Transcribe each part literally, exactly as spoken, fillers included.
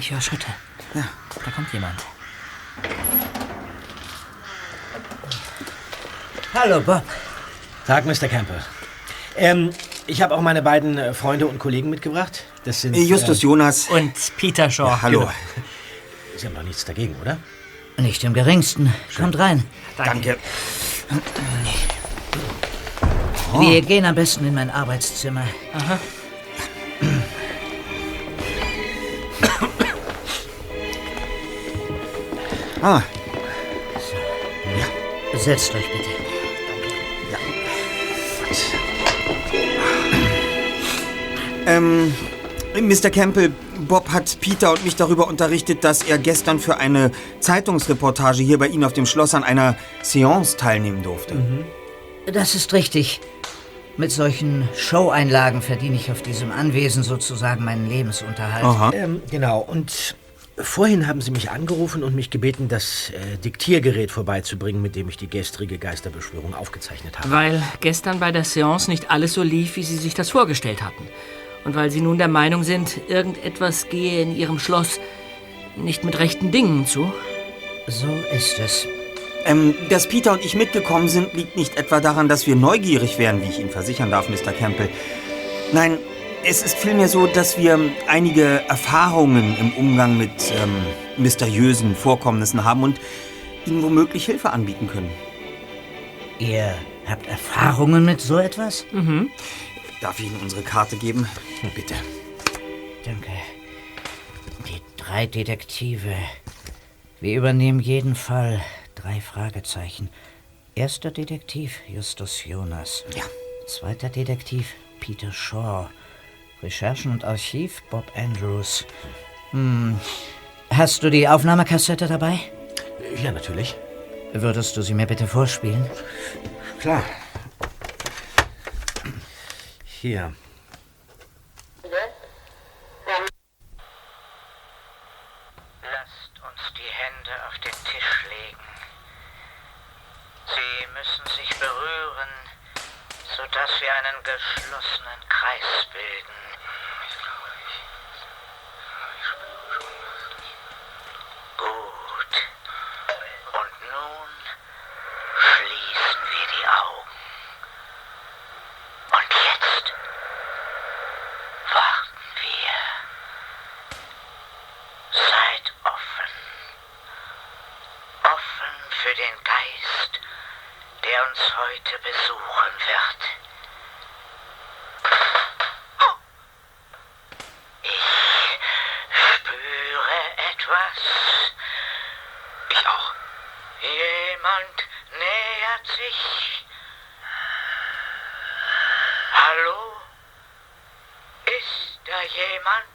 Ich höre Schritte. Ja. Da kommt jemand. Hallo, Bob. Tag, Mister Campbell. Ähm, ich habe auch meine beiden Freunde und Kollegen mitgebracht. Das sind Justus äh, Jonas und Peter Shaw. Ja, hallo. Genau. Sie haben doch nichts dagegen, oder? Nicht im Geringsten. Schön. Kommt rein. Danke. Danke. Oh. Wir gehen am besten in mein Arbeitszimmer. Aha. Ah. So. Ja. Setzt euch bitte. Ja. Ähm, Mister Campbell, Bob hat Peter und mich darüber unterrichtet, dass er gestern für eine Zeitungsreportage hier bei Ihnen auf dem Schloss an einer Seance teilnehmen durfte. Mhm. Das ist richtig. Mit solchen Show-Einlagen verdiene ich auf diesem Anwesen sozusagen meinen Lebensunterhalt. Aha. Ähm, genau. Und vorhin haben Sie mich angerufen und mich gebeten, das äh, Diktiergerät vorbeizubringen, mit dem ich die gestrige Geisterbeschwörung aufgezeichnet habe. Weil gestern bei der Seance nicht alles so lief, wie Sie sich das vorgestellt hatten. Und weil Sie nun der Meinung sind, irgendetwas gehe in Ihrem Schloss nicht mit rechten Dingen zu. So ist es. Ähm, dass Peter und ich mitgekommen sind, liegt nicht etwa daran, dass wir neugierig wären, wie ich Ihnen versichern darf, Mister Campbell. Nein, es ist vielmehr so, dass wir einige Erfahrungen im Umgang mit ähm, mysteriösen Vorkommnissen haben und Ihnen womöglich Hilfe anbieten können. Ihr habt Erfahrungen mit so etwas? Mhm. Darf ich Ihnen unsere Karte geben? Bitte. Danke. Die drei Detektive. Wir übernehmen jeden Fall. Drei Fragezeichen. Erster Detektiv Justus Jonas. Ja. Zweiter Detektiv Peter Shaw. Recherchen und Archiv Bob Andrews. Hm. Hast du die Aufnahmekassette dabei? Ja, natürlich. Würdest du sie mir bitte vorspielen? Klar. Hier. Lasst uns die Hände auf den Tisch legen. Sie müssen sich berühren, sodass wir einen geschlossenen Kreis bilden. Gut. Und nun schließen wir die Augen. Und jetzt warten wir. Seid offen. Offen für den Geist, der uns heute besuchen wird. Ich spüre etwas. Ich auch. Jemand nähert sich. Hallo? Ist da jemand?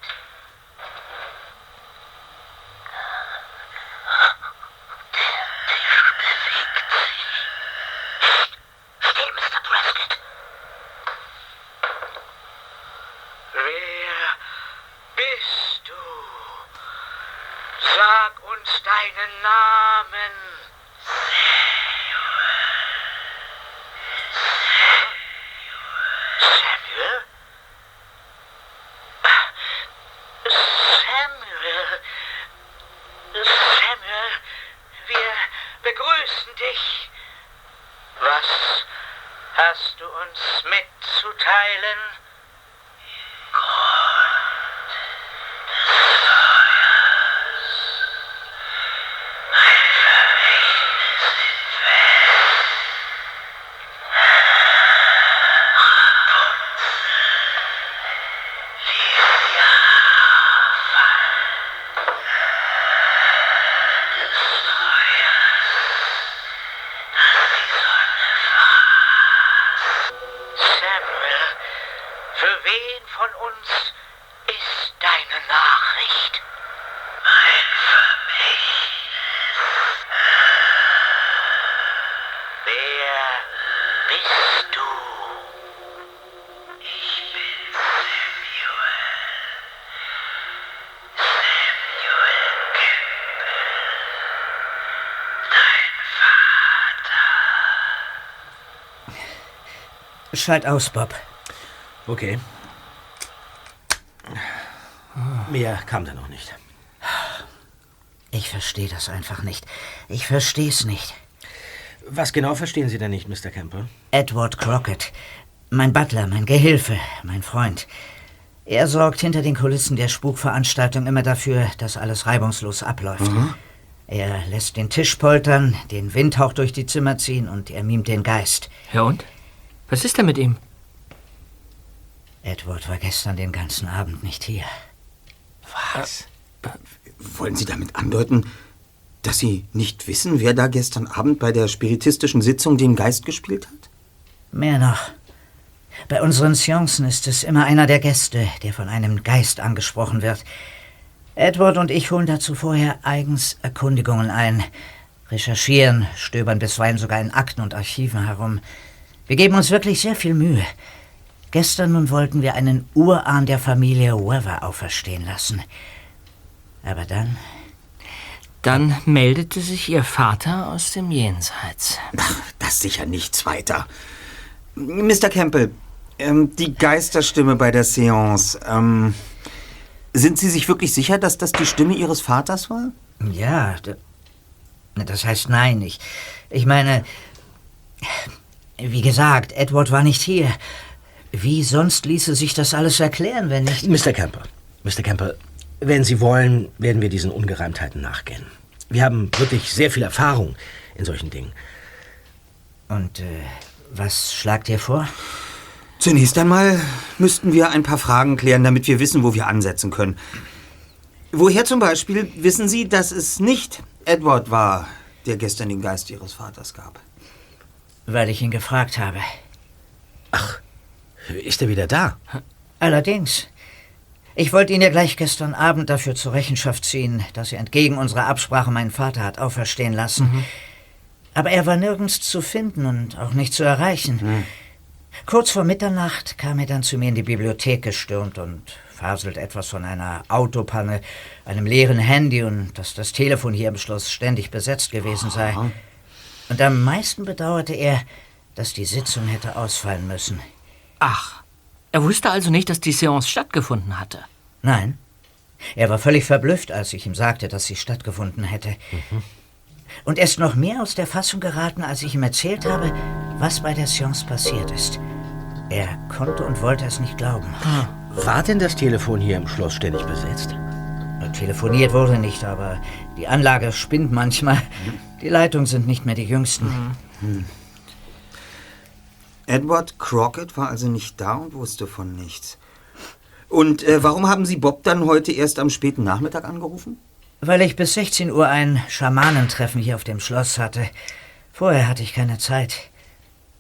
Schalt aus, Bob. Okay. Mehr kam da noch nicht. Ich verstehe das einfach nicht. Ich verstehe es nicht. Was genau verstehen Sie denn nicht, Mister Campbell? Edward Crockett. Mein Butler, mein Gehilfe, mein Freund. Er sorgt hinter den Kulissen der Spukveranstaltung immer dafür, dass alles reibungslos abläuft. Mhm. Er lässt den Tisch poltern, den Windhauch durch die Zimmer ziehen und er mimt den Geist. Ja und? Was ist denn mit ihm? Edward war gestern den ganzen Abend nicht hier. Was? Äh, Wollen Sie damit andeuten, dass Sie nicht wissen, wer da gestern Abend bei der spiritistischen Sitzung den Geist gespielt hat? Mehr noch. Bei unseren Seancen ist es immer einer der Gäste, der von einem Geist angesprochen wird. Edward und ich holen dazu vorher eigens Erkundigungen ein, recherchieren, stöbern bisweilen sogar in Akten und Archiven herum. Wir geben uns wirklich sehr viel Mühe. Gestern nun wollten wir einen Urahn der Familie Weaver auferstehen lassen. Aber dann... Dann meldete sich Ihr Vater aus dem Jenseits. Ach, das sicher nichts weiter. Mister Campbell, ähm, die Geisterstimme bei der Seance... Ähm Sind Sie sich wirklich sicher, dass das die Stimme Ihres Vaters war? Ja, das heißt nein. Ich, ich meine, wie gesagt, Edward war nicht hier. Wie sonst ließe sich das alles erklären, wenn nicht... Mister Campbell, Mister Campbell, wenn Sie wollen, werden wir diesen Ungereimtheiten nachgehen. Wir haben wirklich sehr viel Erfahrung in solchen Dingen. Und äh, was schlagt ihr vor? Zunächst einmal müssten wir ein paar Fragen klären, damit wir wissen, wo wir ansetzen können. Woher zum Beispiel wissen Sie, dass es nicht Edward war, der gestern den Geist Ihres Vaters gab? Weil ich ihn gefragt habe. Ach, ist er wieder da? Allerdings. Ich wollte ihn ja gleich gestern Abend dafür zur Rechenschaft ziehen, dass er entgegen unserer Absprache meinen Vater hat auferstehen lassen. Mhm. Aber er war nirgends zu finden und auch nicht zu erreichen. Mhm. Kurz vor Mitternacht kam er dann zu mir in die Bibliothek gestürmt und faselt etwas von einer Autopanne, einem leeren Handy und dass das Telefon hier im Schloss ständig besetzt gewesen sei. Und am meisten bedauerte er, dass die Sitzung hätte ausfallen müssen. Ach, er wusste also nicht, dass die Seance stattgefunden hatte? Nein, er war völlig verblüfft, als ich ihm sagte, dass sie stattgefunden hätte. Mhm. Und er ist noch mehr aus der Fassung geraten, als ich ihm erzählt habe, was bei der Seance passiert ist. Er konnte und wollte es nicht glauben. War denn das Telefon hier im Schloss ständig besetzt? Telefoniert wurde nicht, aber die Anlage spinnt manchmal. Die Leitungen sind nicht mehr die jüngsten. Hm. Edward Crockett war also nicht da und wusste von nichts. Und äh, warum haben Sie Bob dann heute erst am späten Nachmittag angerufen? Weil ich bis sechzehn Uhr ein Schamanentreffen hier auf dem Schloss hatte. Vorher hatte ich keine Zeit.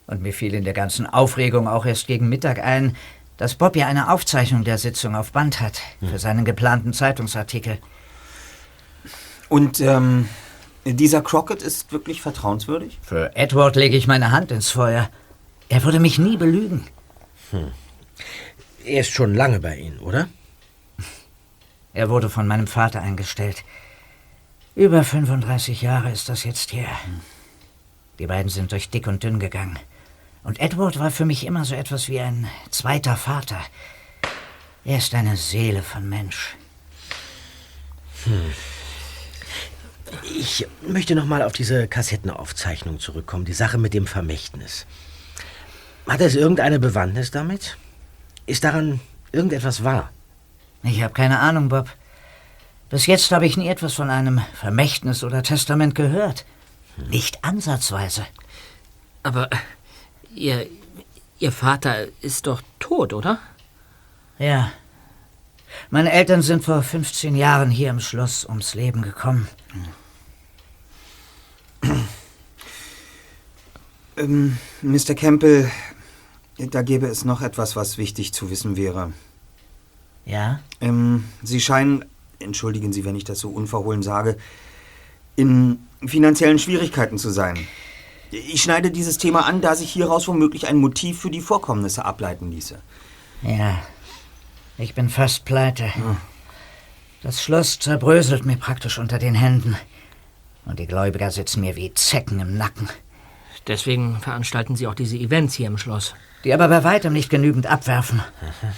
Und mir fiel in der ganzen Aufregung auch erst gegen Mittag ein, dass Bob ja eine Aufzeichnung der Sitzung auf Band hat, für seinen geplanten Zeitungsartikel. Und ähm, dieser Crockett ist wirklich vertrauenswürdig? Für Edward lege ich meine Hand ins Feuer. Er würde mich nie belügen. Hm. Er ist schon lange bei Ihnen, oder? Er wurde von meinem Vater eingestellt. Über fünfunddreißig Jahre ist das jetzt her. Die beiden sind durch dick und dünn gegangen. Und Edward war für mich immer so etwas wie ein zweiter Vater. Er ist eine Seele von Mensch. Hm. Ich möchte noch mal auf diese Kassettenaufzeichnung zurückkommen, die Sache mit dem Vermächtnis. Hat es irgendeine Bewandtnis damit? Ist daran irgendetwas wahr? Ich habe keine Ahnung, Bob. Bis jetzt habe ich nie etwas von einem Vermächtnis oder Testament gehört. Nicht ansatzweise. Aber ihr, ihr Vater ist doch tot, oder? Ja. Meine Eltern sind vor fünfzehn Jahren hier im Schloss ums Leben gekommen. ähm, Mister Campbell, da gäbe es noch etwas, was wichtig zu wissen wäre. Ja? Ähm, Sie scheinen, entschuldigen Sie, wenn ich das so unverhohlen sage, in finanziellen Schwierigkeiten zu sein. Ich schneide dieses Thema an, da sich hieraus womöglich ein Motiv für die Vorkommnisse ableiten ließe. Ja, ich bin fast pleite. Hm. Das Schloss zerbröselt mir praktisch unter den Händen. Und die Gläubiger sitzen mir wie Zecken im Nacken. Deswegen veranstalten Sie auch diese Events hier im Schloss. Die aber bei weitem nicht genügend abwerfen. Aha.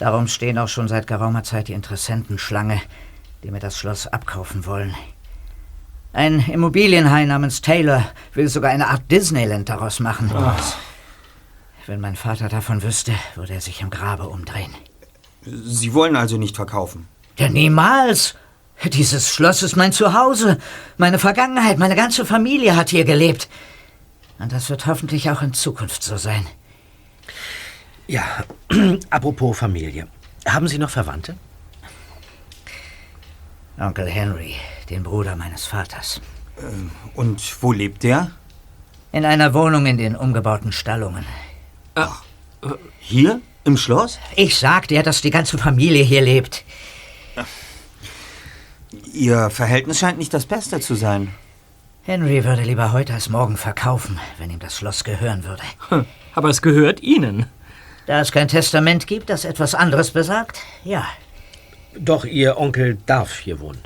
Darum stehen auch schon seit geraumer Zeit die Interessenten Schlange, die mir das Schloss abkaufen wollen. Ein Immobilienhai namens Taylor will sogar eine Art Disneyland daraus machen. Was? Wenn mein Vater davon wüsste, würde er sich im Grabe umdrehen. Sie wollen also nicht verkaufen? Ja, niemals! Dieses Schloss ist mein Zuhause, meine Vergangenheit, meine ganze Familie hat hier gelebt. Und das wird hoffentlich auch in Zukunft so sein. Ja, apropos Familie. Haben Sie noch Verwandte? Onkel Henry, den Bruder meines Vaters. Und wo lebt der? In einer Wohnung in den umgebauten Stallungen. Ach, hier? Im Schloss? Ich sagte ja, dass die ganze Familie hier lebt. Ihr Verhältnis scheint nicht das Beste zu sein. Henry würde lieber heute als morgen verkaufen, wenn ihm das Schloss gehören würde. Aber es gehört Ihnen. Da es kein Testament gibt, das etwas anderes besagt, ja. Doch Ihr Onkel darf hier wohnen.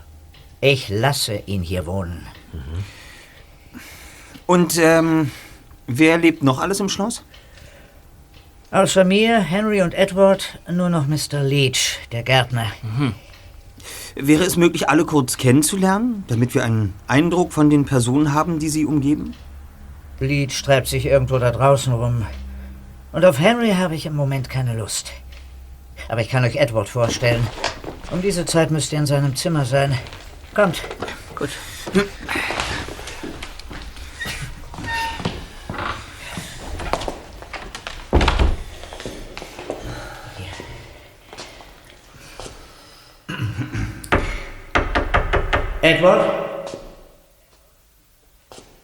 Ich lasse ihn hier wohnen. Mhm. Und ähm, wer lebt noch alles im Schloss? Außer mir, Henry und Edward, nur noch Mister Leach, der Gärtner. Mhm. Wäre es möglich, alle kurz kennenzulernen, damit wir einen Eindruck von den Personen haben, die Sie umgeben? Leach treibt sich irgendwo da draußen rum. Und auf Henry habe ich im Moment keine Lust. Aber ich kann euch Edward vorstellen. Um diese Zeit müsst ihr in seinem Zimmer sein. Kommt. Gut. Edward?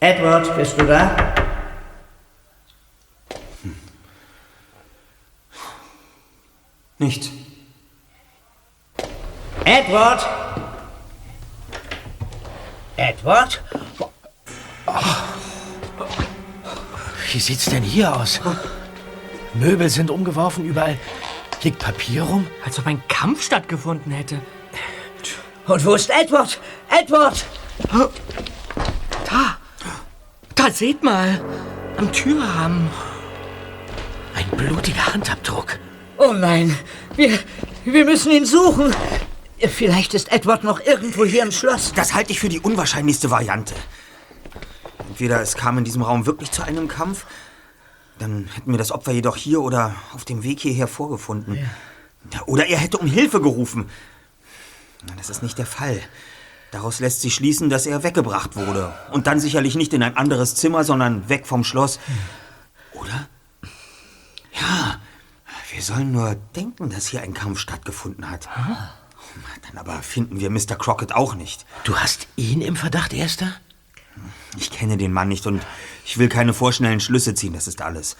Edward, bist du da? Nicht. Edward! Edward? Wie sieht's denn hier aus? Möbel sind umgeworfen, überall liegt Papier rum. Als ob ein Kampf stattgefunden hätte. Und wo ist Edward? Edward! Da! Da, seht mal! Am Türrahmen. Ein blutiger Handabdruck. Oh nein! Wir, wir müssen ihn suchen! Vielleicht ist Edward noch irgendwo hier im Schloss. Das halte ich für die unwahrscheinlichste Variante. Entweder es kam in diesem Raum wirklich zu einem Kampf, dann hätten wir das Opfer jedoch hier oder auf dem Weg hierher vorgefunden. Ja. Oder er hätte um Hilfe gerufen. Das ist nicht der Fall. Daraus lässt sich schließen, dass er weggebracht wurde. Und dann sicherlich nicht in ein anderes Zimmer, sondern weg vom Schloss. Oder? Ja, wir sollen nur denken, dass hier ein Kampf stattgefunden hat. Dann aber finden wir Mister Crockett auch nicht. Du hast ihn im Verdacht, Erster? Ich kenne den Mann nicht und ich will keine vorschnellen Schlüsse ziehen, das ist alles.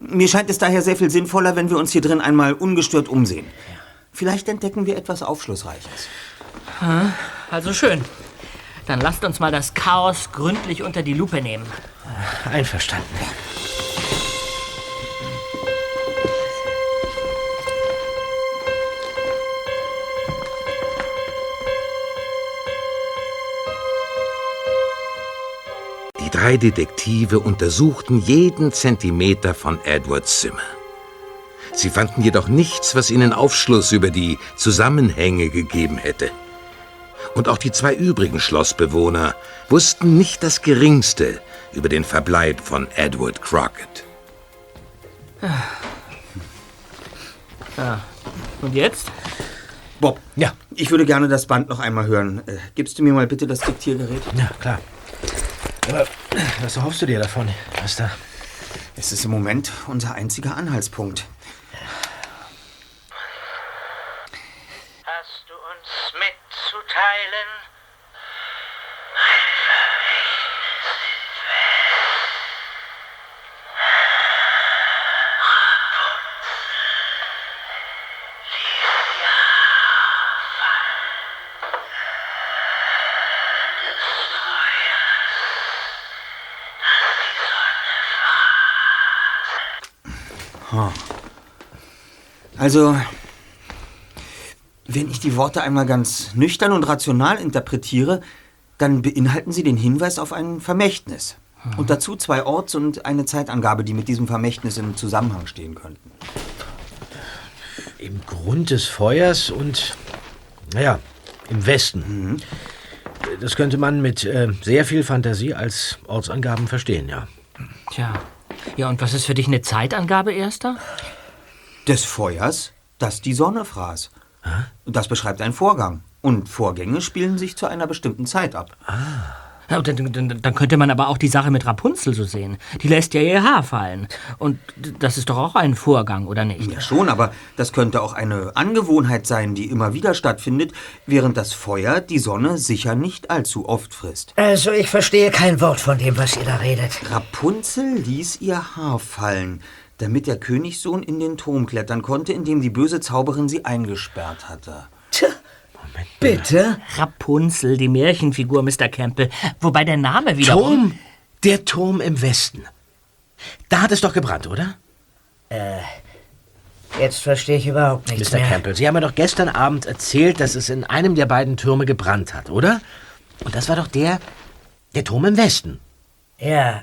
Mir scheint es daher sehr viel sinnvoller, wenn wir uns hier drin einmal ungestört umsehen. Ja. Vielleicht entdecken wir etwas Aufschlussreiches. Also schön. Dann lasst uns mal das Chaos gründlich unter die Lupe nehmen. Einverstanden. Die drei Detektive untersuchten jeden Zentimeter von Edwards Zimmer. Sie fanden jedoch nichts, was ihnen Aufschluss über die Zusammenhänge gegeben hätte. Und auch die zwei übrigen Schlossbewohner wussten nicht das Geringste über den Verbleib von Edward Crockett. Ah. Und jetzt? Bob, ja, ich würde gerne das Band noch einmal hören. Äh, gibst du mir mal bitte das Diktiergerät? Ja, klar. Aber was erhoffst du dir davon, Mister? Es ist im Moment unser einziger Anhaltspunkt. mitzuteilen. Oh. Also... Wenn ich die Worte einmal ganz nüchtern und rational interpretiere, dann beinhalten sie den Hinweis auf ein Vermächtnis. Hm. Und dazu zwei Orts- und eine Zeitangabe, die mit diesem Vermächtnis im Zusammenhang stehen könnten. Im Grund des Feuers und, naja, im Westen. Mhm. Das könnte man mit äh, sehr viel Fantasie als Ortsangaben verstehen, ja. Tja. Ja, und was ist für dich eine Zeitangabe, Erster? Des Feuers, das die Sonne fraß. Hä? Das beschreibt einen Vorgang. Und Vorgänge spielen sich zu einer bestimmten Zeit ab. Ah. Ja, dann, dann, dann könnte man aber auch die Sache mit Rapunzel so sehen. Die lässt ja ihr Haar fallen. Und das ist doch auch ein Vorgang, oder nicht? Ja schon, aber das könnte auch eine Angewohnheit sein, die immer wieder stattfindet, während das Feuer die Sonne sicher nicht allzu oft frisst. Also ich verstehe kein Wort von dem, was ihr da redet. Rapunzel ließ ihr Haar fallen, damit der Königssohn in den Turm klettern konnte, in dem die böse Zauberin sie eingesperrt hatte. Tja. Bitte? Rapunzel, die Märchenfigur, Mister Campbell. Wobei der Name wiederum... Turm? Der Turm im Westen. Da hat es doch gebrannt, oder? Äh, jetzt verstehe ich überhaupt nichts mehr. Mister Campbell, Sie haben mir doch gestern Abend erzählt, dass es in einem der beiden Türme gebrannt hat, oder? Und das war doch der... der Turm im Westen. Ja,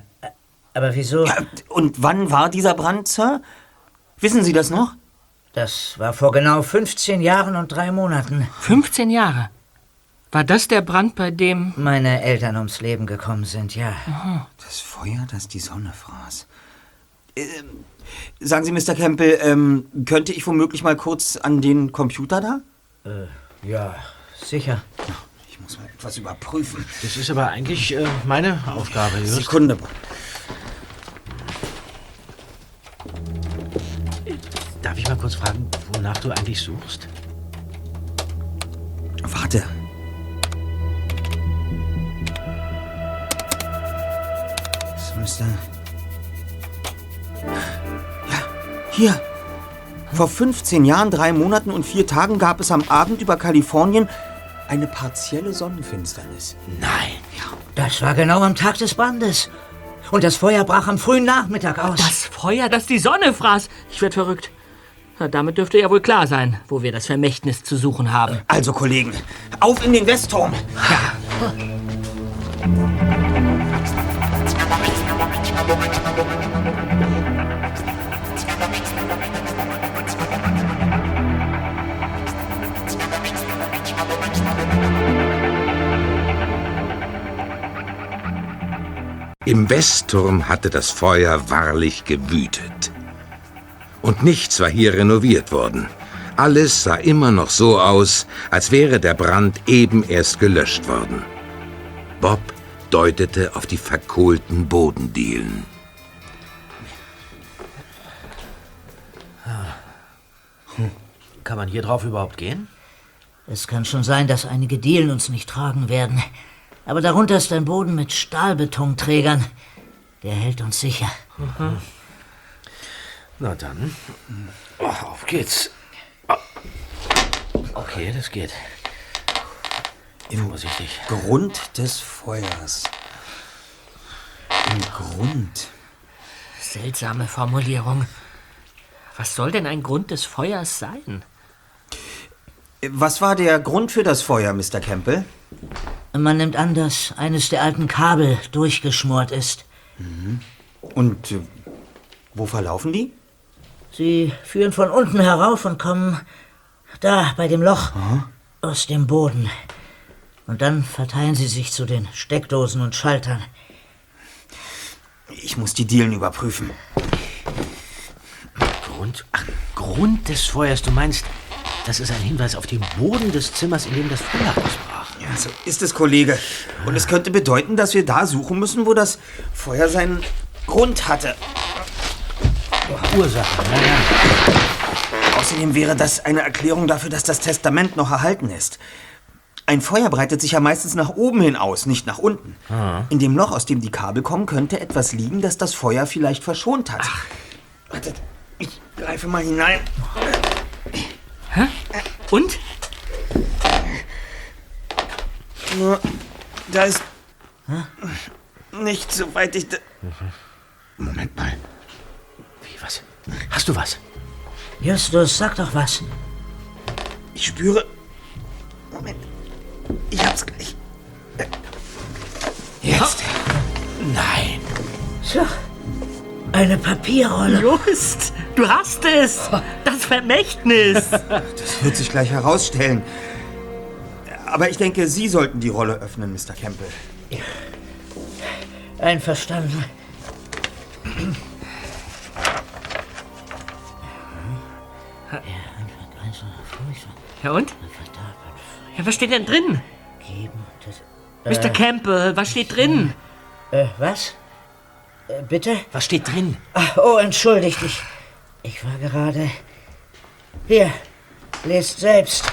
aber wieso... Ja, und wann war dieser Brand, Sir? Wissen Sie das noch? Das war vor genau fünfzehn Jahren und drei Monaten. fünfzehn Jahre? War das der Brand, bei dem... meine Eltern ums Leben gekommen sind, ja. Aha. Das Feuer, das die Sonne fraß. Äh, sagen Sie, Mister Campbell, ähm, könnte ich womöglich mal kurz an den Computer da? Äh, ja, sicher. Ich muss mal etwas überprüfen. Das ist aber eigentlich äh, meine Aufgabe. Just. Sekunde. Darf ich mal kurz fragen, wonach du eigentlich suchst? Warte. Das müsste... ja, hier. Vor fünfzehn Jahren, drei Monaten und vier Tagen gab es am Abend über Kalifornien eine partielle Sonnenfinsternis. Nein. Ja. Das war genau am Tag des Brandes. Und das Feuer brach am frühen Nachmittag aus. Das Feuer, das die Sonne fraß. Ich werd verrückt. Na, damit dürfte ja wohl klar sein, wo wir das Vermächtnis zu suchen haben. Also, Kollegen, auf in den Westturm! Ja. Im Westturm hatte das Feuer wahrlich gewütet. Und nichts war hier renoviert worden. Alles sah immer noch so aus, als wäre der Brand eben erst gelöscht worden. Bob deutete auf die verkohlten Bodendielen. Hm. Kann man hier drauf überhaupt gehen? Es kann schon sein, dass einige Dielen uns nicht tragen werden. Aber darunter ist ein Boden mit Stahlbetonträgern. Der hält uns sicher. Mhm. Na dann, oh, auf geht's. Oh. Okay, das geht. Im Vorsichtig. Grund des Feuers. Im Grund. Seltsame Formulierung. Was soll denn ein Grund des Feuers sein? Was war der Grund für das Feuer, Mister Campbell? Man nimmt an, dass eines der alten Kabel durchgeschmort ist. Mhm. Und äh, wo verlaufen die? Sie führen von unten herauf und kommen da, bei dem Loch, oh. aus dem Boden. Und dann verteilen sie sich zu den Steckdosen und Schaltern. Ich muss die Dielen überprüfen. Grund, ach, Grund des Feuers. Du meinst, das ist ein Hinweis auf den Boden des Zimmers, in dem das Feuer ausbrach. Ja, so ist es, Kollege. Und es könnte bedeuten, dass wir da suchen müssen, wo das Feuer seinen Grund hatte. Ursache, naja. Außerdem wäre das eine Erklärung dafür, dass das Testament noch erhalten ist. Ein Feuer breitet sich ja meistens nach oben hin aus, nicht nach unten. Ah. In dem Loch, aus dem die Kabel kommen, könnte etwas liegen, das das Feuer vielleicht verschont hat. Ach. Wartet, ich greife mal hinein. Hä? Und? Da ist nichts, soweit ich... Moment mal. Was? Hast du was? Justus, sag doch was. Ich spüre... Moment. Ich hab's gleich. Jetzt. Oh. Nein. So. Eine Papierrolle. Just, du hast es. Das Vermächtnis. Das wird sich gleich herausstellen. Aber ich denke, Sie sollten die Rolle öffnen, Mister Campbell. Einverstanden. Ja, und? Ja, was steht denn drin? Mister Campbell, was steht drin? Äh, was? Äh, bitte? Was steht drin? Ach, oh, entschuldigt, ich, ich war gerade... Hier, lest selbst.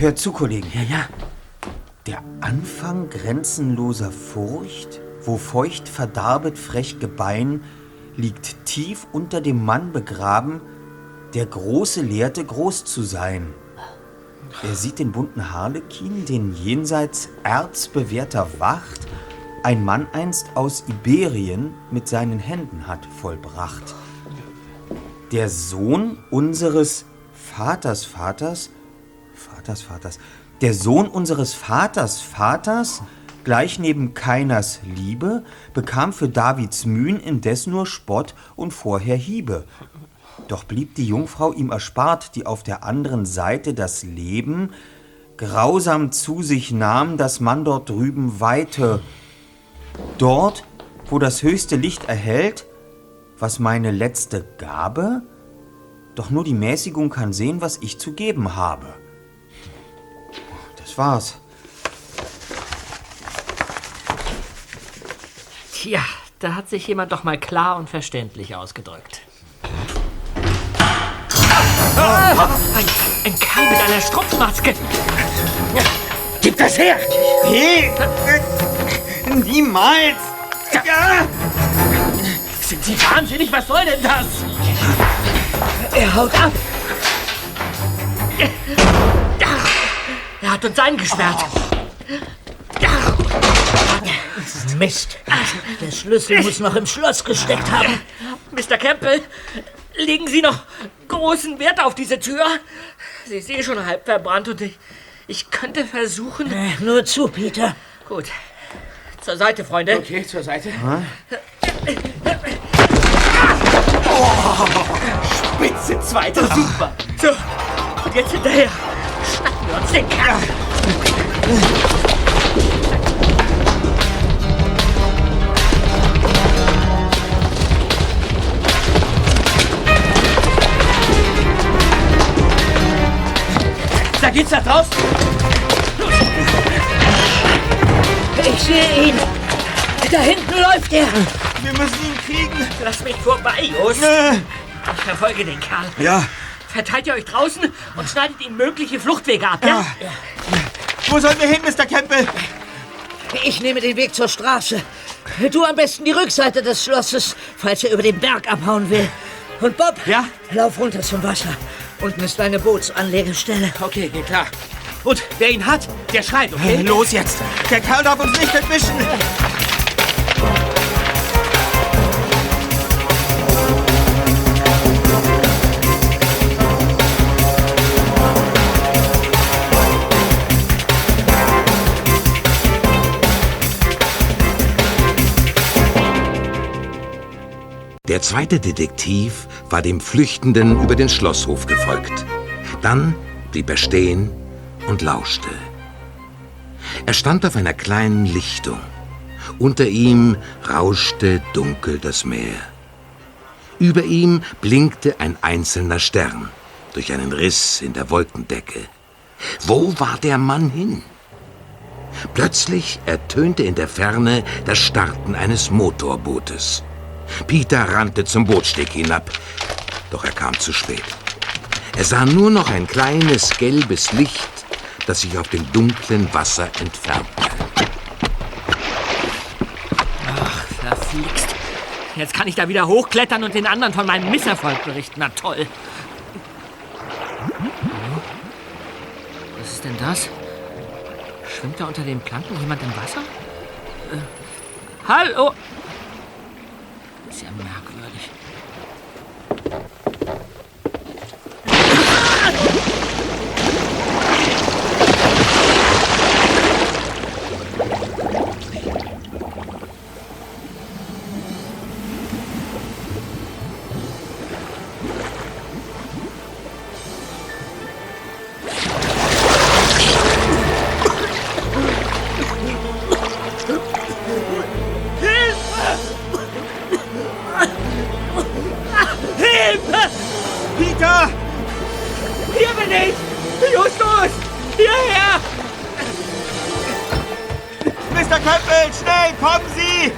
Hört zu, Kollegen. Ja, ja. Der Anfang grenzenloser Furcht, wo feucht verdarbet frech Gebein, liegt tief unter dem Mann begraben, der Große lehrte, groß zu sein. Er sieht den bunten Harlekin, den jenseits erzbewährter Wacht, ein Mann einst aus Iberien mit seinen Händen hat vollbracht. Der Sohn unseres Vaters Vaters, Vaters Vaters, der Sohn unseres Vaters Vaters, gleich neben Kainers Liebe, bekam für Davids Mühen indes nur Spott und vorher Hiebe. Doch blieb die Jungfrau ihm erspart, die auf der anderen Seite das Leben grausam zu sich nahm, das man dort drüben weihte. Dort, wo das höchste Licht erhellt, was meine letzte Gabe, doch nur die Mäßigung kann sehen, was ich zu geben habe. Das war's. Tja, da hat sich jemand doch mal klar und verständlich ausgedrückt. Ah, ein, ein Kerl mit einer Strumpfmaske. Gib das her! Hey! Niemals! Ja. Sind Sie wahnsinnig? Was soll denn das? Er haut ab! Er hat uns eingesperrt. Oh. Mist! Der Schlüssel muss noch im Schloss gesteckt haben. Mister Campbell, legen Sie noch großen Wert auf diese Tür? Sie ist eh schon halb verbrannt und ich, ich könnte versuchen... Äh, nur zu, Peter. Gut. Zur Seite, Freunde. Okay, zur Seite. Hm? Oh, Spitze, zweiter, super. So, und jetzt hinterher. Schnappen wir uns den Kerl. Da geht's da draußen. Los. Ich sehe ihn. Da hinten läuft er. Wir müssen ihn kriegen. Lass mich vorbei, Jos. Nee. Ich verfolge den Kerl. Ja. Verteilt ihr euch draußen und schneidet ihm mögliche Fluchtwege ab, ja? Ja. Wo sollen wir hin, Mister Campbell? Ich nehme den Weg zur Straße. Du am besten die Rückseite des Schlosses, falls er über den Berg abhauen will. Und Bob, ja? Lauf runter zum Wasser. Unten ist eine Bootsanlegestelle. Okay, geht klar. Und wer ihn hat, der schreit, okay? Los jetzt! Der Kerl darf uns nicht entwischen! Der zweite Detektiv war dem Flüchtenden über den Schlosshof gefolgt. Dann blieb er stehen und lauschte. Er stand auf einer kleinen Lichtung. Unter ihm rauschte dunkel das Meer. Über ihm blinkte ein einzelner Stern durch einen Riss in der Wolkendecke. Wo war der Mann hin? Plötzlich ertönte in der Ferne das Starten eines Motorbootes. Peter rannte zum Bootsteg hinab, doch er kam zu spät. Er sah nur noch ein kleines gelbes Licht, das sich auf dem dunklen Wasser entfernte. Ach, verflixt. Jetzt kann ich da wieder hochklettern und den anderen von meinem Misserfolg berichten. Na toll. Was ist denn das? Schwimmt da unter den Planken jemand im Wasser? Äh, hallo? Sehr ja merkwürdig. Los, los! Hierher! Mister Campbell, schnell, kommen Sie!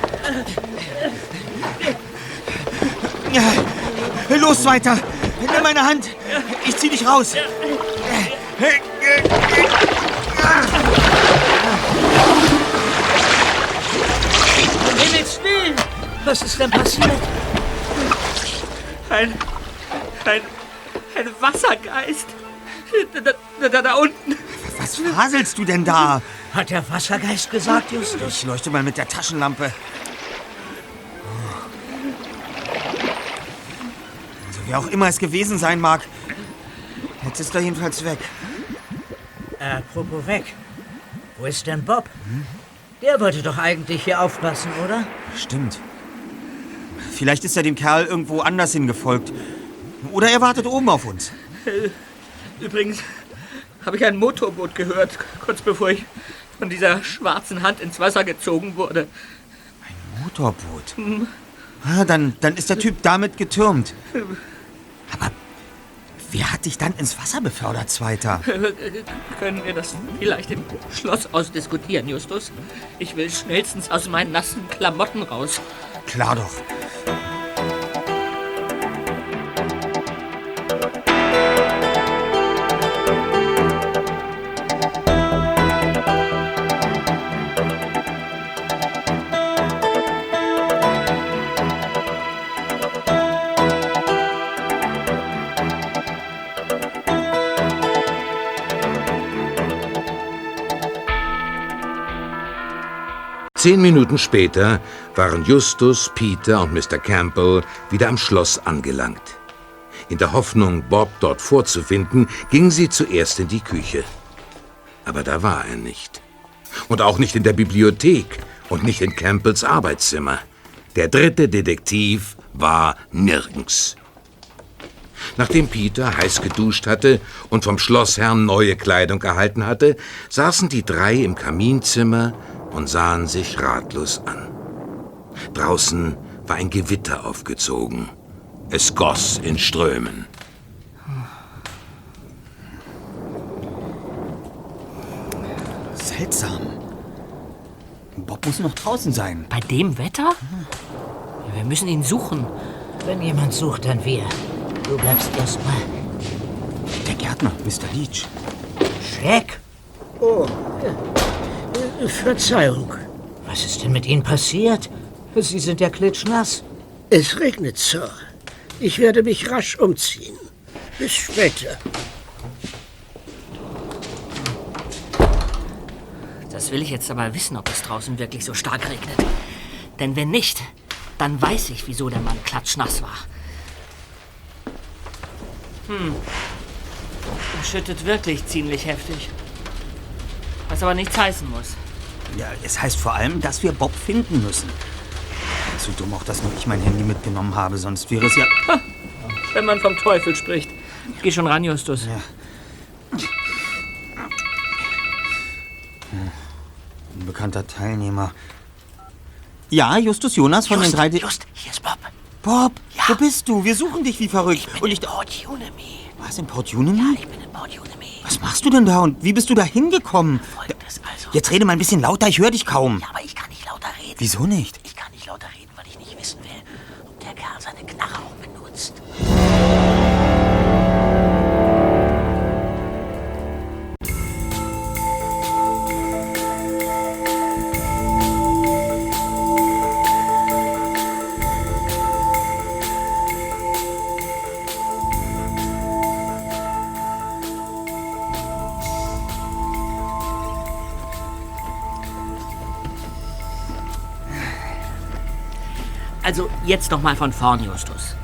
Los, weiter! Nimm meine Hand! Ich zieh dich raus! Himmelswillen! Was ist denn passiert? Ein... ein... ein Wassergeist! Da, da, da unten! Was faselst du denn da? Hat der Wassergeist gesagt, Justus? Ich leuchte mal mit der Taschenlampe. Also, wer auch immer es gewesen sein mag, jetzt ist er jedenfalls weg. Apropos weg. Wo ist denn Bob? Hm? Der wollte doch eigentlich hier aufpassen, oder? Stimmt. Vielleicht ist er dem Kerl irgendwo anders hingefolgt. Oder er wartet oben auf uns. Übrigens habe ich ein Motorboot gehört, kurz bevor ich von dieser schwarzen Hand ins Wasser gezogen wurde. Ein Motorboot? Hm. Ah, dann, dann ist der Typ damit getürmt. Aber wer hat dich dann ins Wasser befördert, Zweiter? Können wir das vielleicht im Schloss ausdiskutieren, Justus? Ich will schnellstens aus meinen nassen Klamotten raus. Klar doch. Zehn Minuten später waren Justus, Peter und Mister Campbell wieder am Schloss angelangt. In der Hoffnung, Bob dort vorzufinden, gingen sie zuerst in die Küche. Aber da war er nicht. Und auch nicht in der Bibliothek und nicht in Campbells Arbeitszimmer. Der dritte Detektiv war nirgends. Nachdem Peter heiß geduscht hatte und vom Schlossherrn neue Kleidung erhalten hatte, saßen die drei im Kaminzimmer und sahen sich ratlos an. Draußen war ein Gewitter aufgezogen. Es goss in Strömen. Seltsam. Bob muss noch draußen sein. Bei dem Wetter? Ja, wir müssen ihn suchen. Wenn jemand sucht, dann wir. Du bleibst erstmal. Der Gärtner, Mister Leach. Jack! Oh, Verzeihung. Was ist denn mit Ihnen passiert? Sie sind ja klitschnass. Es regnet, Sir. Ich werde mich rasch umziehen. Bis später. Das will ich jetzt aber wissen, ob es draußen wirklich so stark regnet. Denn wenn nicht, dann weiß ich, wieso der Mann klatschnass war. Hm. Es schüttet wirklich ziemlich heftig. Was aber nichts heißen muss. Ja, es heißt vor allem, dass wir Bob finden müssen. So dumm auch, dass nur ich mein Handy mitgenommen habe, sonst wäre es ja... Ha, wenn man vom Teufel spricht. Geh schon ran, Justus. Ja. Ein bekannter Teilnehmer. Ja, Justus Jonas von Just, den drei... D- Just, hier ist Bob. Bob, ja. Wo bist du? Wir suchen dich wie verrückt. Ich bin und ich in Port Hueneme. Was, in Port Hueneme? Ja, ich bin in Port Hueneme. Was machst du denn da und wie bist du da hingekommen? Folgendes also. Jetzt rede mal ein bisschen lauter, ich höre dich kaum. Ja, aber ich kann nicht lauter reden. Wieso nicht? Ich kann nicht lauter reden, weil ich nicht wissen will, ob der Kerl seine Knarre auch benutzt. Also jetzt noch mal von vorn, Justus.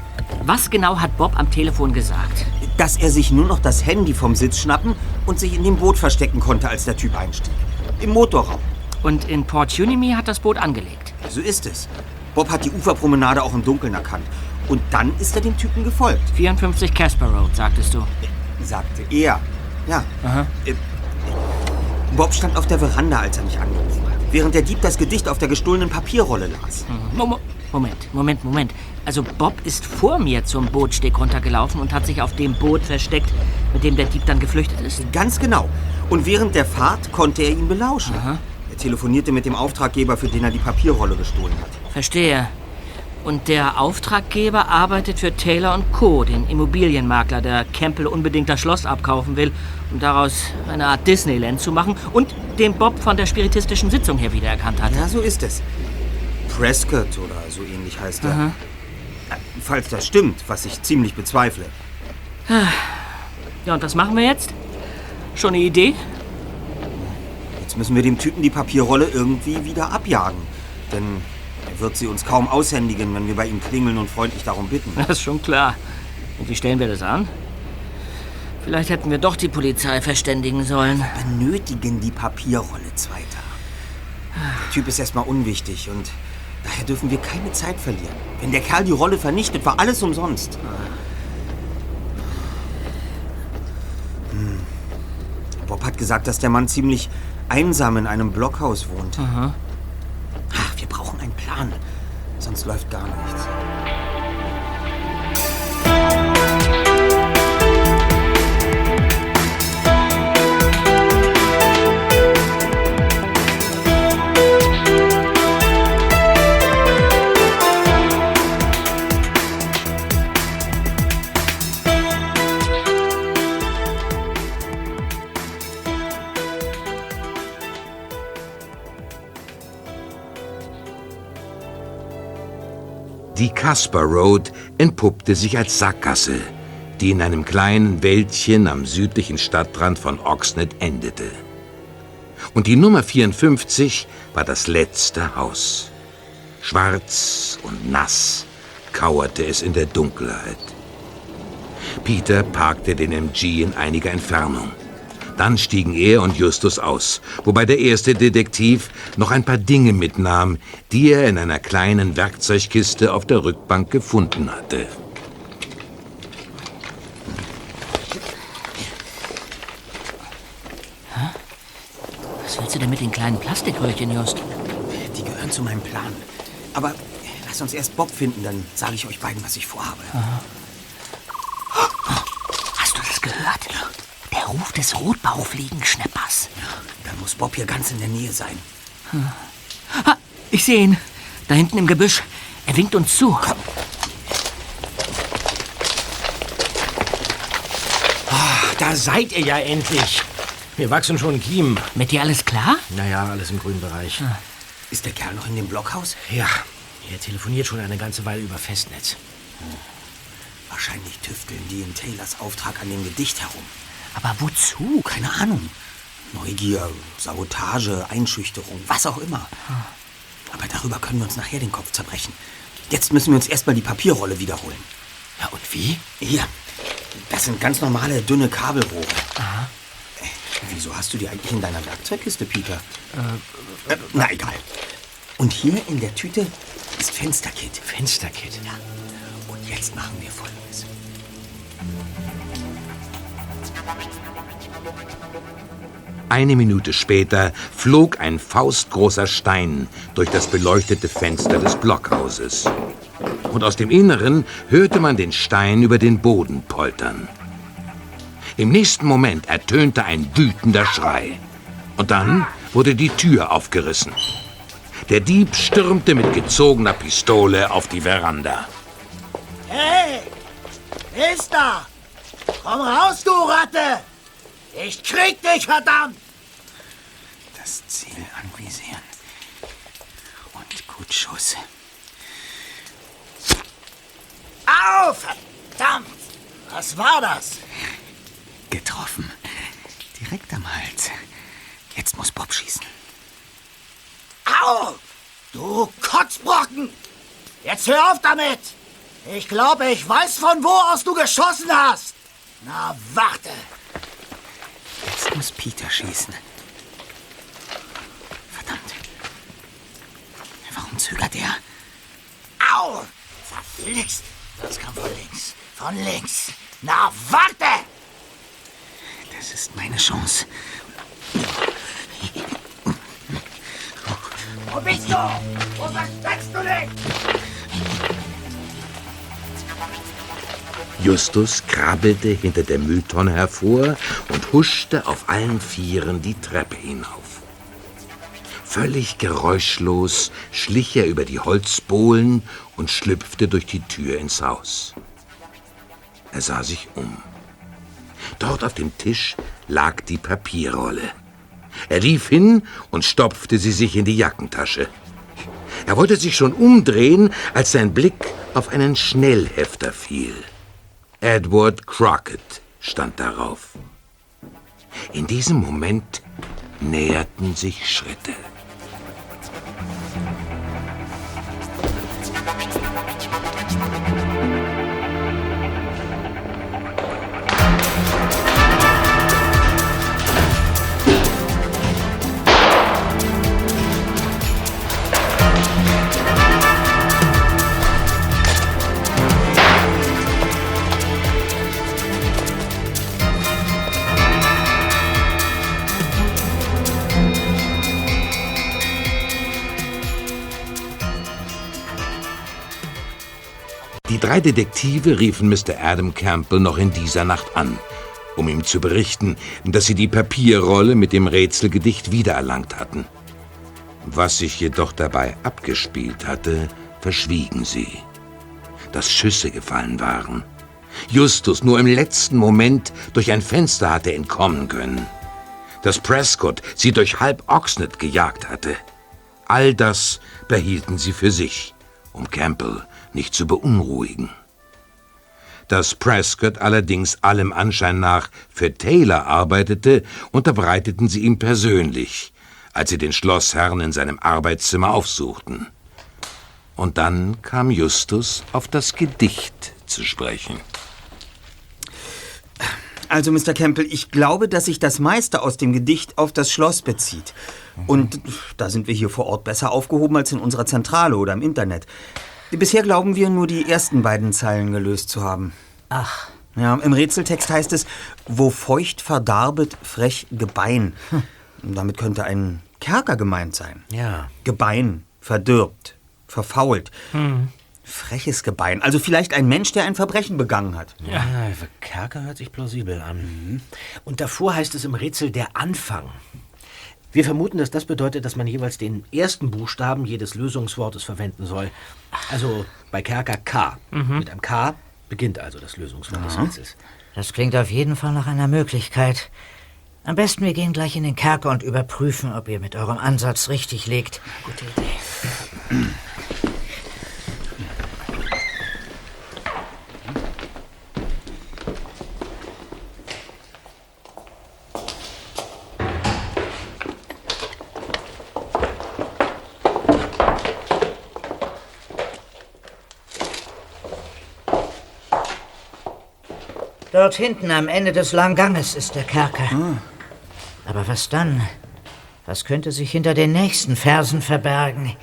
Was genau hat Bob am Telefon gesagt? Dass er sich nur noch das Handy vom Sitz schnappen und sich in dem Boot verstecken konnte, als der Typ einstieg. Im Motorraum. Und in Port Hueneme hat das Boot angelegt? So ist es. Bob hat die Uferpromenade auch im Dunkeln erkannt. Und dann ist er dem Typen gefolgt. vierundfünfzig Casper Road, sagtest du? Sagte er. Ja. Aha. Bob stand auf der Veranda, als er mich angerufen hat. Während der Dieb das Gedicht auf der gestohlenen Papierrolle las. Mhm. Moment. Moment, Moment, Moment. Also Bob ist vor mir zum Bootsteg runtergelaufen und hat sich auf dem Boot versteckt, mit dem der Dieb dann geflüchtet ist? Ganz genau. Und während der Fahrt konnte er ihn belauschen. Aha. Er telefonierte mit dem Auftraggeber, für den er die Papierrolle gestohlen hat. Verstehe. Und der Auftraggeber arbeitet für Taylor und Co., den Immobilienmakler, der Campbell unbedingt das Schloss abkaufen will, um daraus eine Art Disneyland zu machen und den Bob von der spiritistischen Sitzung her wiedererkannt hat. Ja, so ist es. Prescott oder so ähnlich heißt er. Aha. Falls das stimmt, was ich ziemlich bezweifle. Ja, und was machen wir jetzt? Schon eine Idee? Jetzt müssen wir dem Typen die Papierrolle irgendwie wieder abjagen. Denn er wird sie uns kaum aushändigen, wenn wir bei ihm klingeln und freundlich darum bitten. Das ist schon klar. Und wie stellen wir das an? Vielleicht hätten wir doch die Polizei verständigen sollen. Wir benötigen die Papierrolle, Zweiter. Der Typ ist erstmal unwichtig und daher dürfen wir keine Zeit verlieren. Wenn der Kerl die Rolle vernichtet, war alles umsonst. Hm. Bob hat gesagt, dass der Mann ziemlich einsam in einem Blockhaus wohnt. Aha. Ach, wir brauchen einen Plan, sonst läuft gar nichts. Die Casper Road entpuppte sich als Sackgasse, die in einem kleinen Wäldchen am südlichen Stadtrand von Oxnett endete. Und die Nummer vierundfünfzig war das letzte Haus. Schwarz und nass kauerte es in der Dunkelheit. Peter parkte den M G in einiger Entfernung. Dann stiegen er und Justus aus, wobei der erste Detektiv noch ein paar Dinge mitnahm, die er in einer kleinen Werkzeugkiste auf der Rückbank gefunden hatte. Was willst du denn mit den kleinen Plastikröhrchen, Just? Die gehören zu meinem Plan. Aber lass uns erst Bob finden, dann sage ich euch beiden, was ich vorhabe. Aha. Hast du das gehört? Der Ruf des Rotbauchfliegenschnappers. Dann muss Bob hier ganz in der Nähe sein. Hm. Ah, ich sehe ihn. Da hinten im Gebüsch. Er winkt uns zu. Komm. Oh, da seid ihr ja endlich. Wir wachsen schon Kiemen. Mit dir alles klar? Naja, alles im grünen Bereich. Hm. Ist der Kerl noch in dem Blockhaus? Ja. Er telefoniert schon eine ganze Weile über Festnetz. Hm. Wahrscheinlich tüfteln die in Taylors Auftrag an dem Gedicht herum. Aber wozu? Keine Ahnung. Neugier, Sabotage, Einschüchterung, was auch immer. Aber darüber können wir uns nachher den Kopf zerbrechen. Jetzt müssen wir uns erstmal die Papierrolle wiederholen. Ja, und wie? Hier, das sind ganz normale, dünne Kabelrohre. Aha. Wieso hast du die eigentlich in deiner Werkzeugkiste, Peter? Äh, äh, na, egal. Und hier in der Tüte ist Fensterkit. Fensterkit? Ja. Und jetzt machen wir Folgendes. Eine Minute später flog ein faustgroßer Stein durch das beleuchtete Fenster des Blockhauses. Und aus dem Inneren hörte man den Stein über den Boden poltern. Im nächsten Moment ertönte ein wütender Schrei. Und dann wurde die Tür aufgerissen. Der Dieb stürmte mit gezogener Pistole auf die Veranda. Hey, wer ist da? Komm raus, du Ratte! Ich krieg dich, verdammt! Das Ziel anvisieren. Und gut Schuss. Au, verdammt! Was war das? Getroffen. Direkt am Hals. Jetzt muss Bob schießen. Au! Du Kotzbrocken! Jetzt hör auf damit! Ich glaube, ich weiß, von wo aus du geschossen hast! Na, warte! Jetzt muss Peter schießen. Verdammt. Warum zögert er? Au! Verflixt! Das kam von links. Von links. Na, warte! Das ist meine Chance. Wo bist du? Wo versteckst du dich? Justus krabbelte hinter der Mülltonne hervor und huschte auf allen Vieren die Treppe hinauf. Völlig geräuschlos schlich er über die Holzbohlen und schlüpfte durch die Tür ins Haus. Er sah sich um. Dort auf dem Tisch lag die Papierrolle. Er lief hin und stopfte sie sich in die Jackentasche. Er wollte sich schon umdrehen, als sein Blick auf einen Schnellhefter fiel. Edward Crockett stand darauf. In diesem Moment näherten sich Schritte. Die drei Detektive riefen Mister Adam Campbell noch in dieser Nacht an, um ihm zu berichten, dass sie die Papierrolle mit dem Rätselgedicht wiedererlangt hatten. Was sich jedoch dabei abgespielt hatte, verschwiegen sie. Dass Schüsse gefallen waren. Justus nur im letzten Moment durch ein Fenster hatte entkommen können. Dass Prescott sie durch halb Oxnett gejagt hatte. All das behielten sie für sich, um Campbell nicht zu beunruhigen. Dass Prescott allerdings allem Anschein nach für Taylor arbeitete, unterbreiteten sie ihm persönlich, als sie den Schlossherrn in seinem Arbeitszimmer aufsuchten. Und dann kam Justus auf das Gedicht zu sprechen. Also, Mister Campbell, ich glaube, dass sich das meiste aus dem Gedicht auf das Schloss bezieht. Und da sind wir hier vor Ort besser aufgehoben als in unserer Zentrale oder im Internet. Bisher glauben wir, nur die ersten beiden Zeilen gelöst zu haben. Ach. Ja, im Rätseltext heißt es, wo feucht verdarbet frech Gebein. Hm. Damit könnte ein Kerker gemeint sein. Ja. Gebein, verdirbt, verfault. Hm. Freches Gebein. Also vielleicht ein Mensch, der ein Verbrechen begangen hat. Ja, Kerker hört sich plausibel an. Mhm. Und davor heißt es im Rätsel der Anfang. Wir vermuten, dass das bedeutet, dass man jeweils den ersten Buchstaben jedes Lösungswortes verwenden soll. Also bei Kerker K. Mhm. Mit einem K beginnt also das Lösungswort des Rätsels. Das klingt auf jeden Fall nach einer Möglichkeit. Am besten, wir gehen gleich in den Kerker und überprüfen, ob ihr mit eurem Ansatz richtig liegt. Gute Idee. Dort hinten am Ende des langen Ganges ist der Kerker. Ah. Aber was dann? Was könnte sich hinter den nächsten Versen verbergen?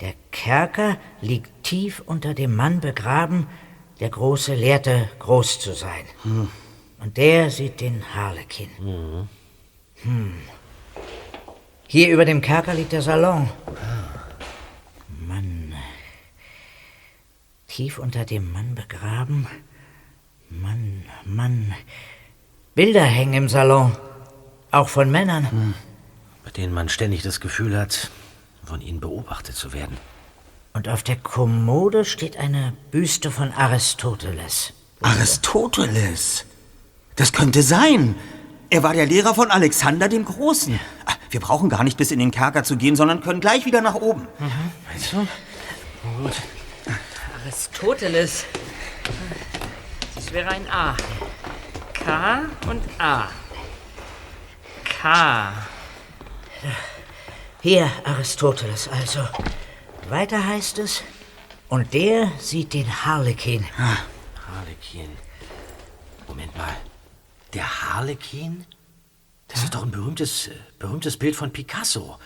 Der Kerker liegt tief unter dem Mann begraben, der Große lehrte, groß zu sein. Hm. Und der sieht den Harlekin. Mhm. Hm. Hier über dem Kerker liegt der Salon. Oh. Mann. Tief unter dem Mann begraben... Mann, Mann. Bilder hängen im Salon. Auch von Männern. Hm. Bei denen man ständig das Gefühl hat, von ihnen beobachtet zu werden. Und auf der Kommode steht eine Büste von Aristoteles. Aristoteles? Das könnte sein. Er war der Lehrer von Alexander dem Großen. Wir brauchen gar nicht bis in den Kerker zu gehen, sondern können gleich wieder nach oben. Mhm. Meinst du? Gut. Aristoteles. Das wäre ein A. K und A. K. Hier, Aristoteles also. Weiter heißt es, und der sieht den Harlekin. Ah. Harlekin. Moment mal. Der Harlekin? Das hm? ist doch ein berühmtes, berühmtes Bild von Picasso.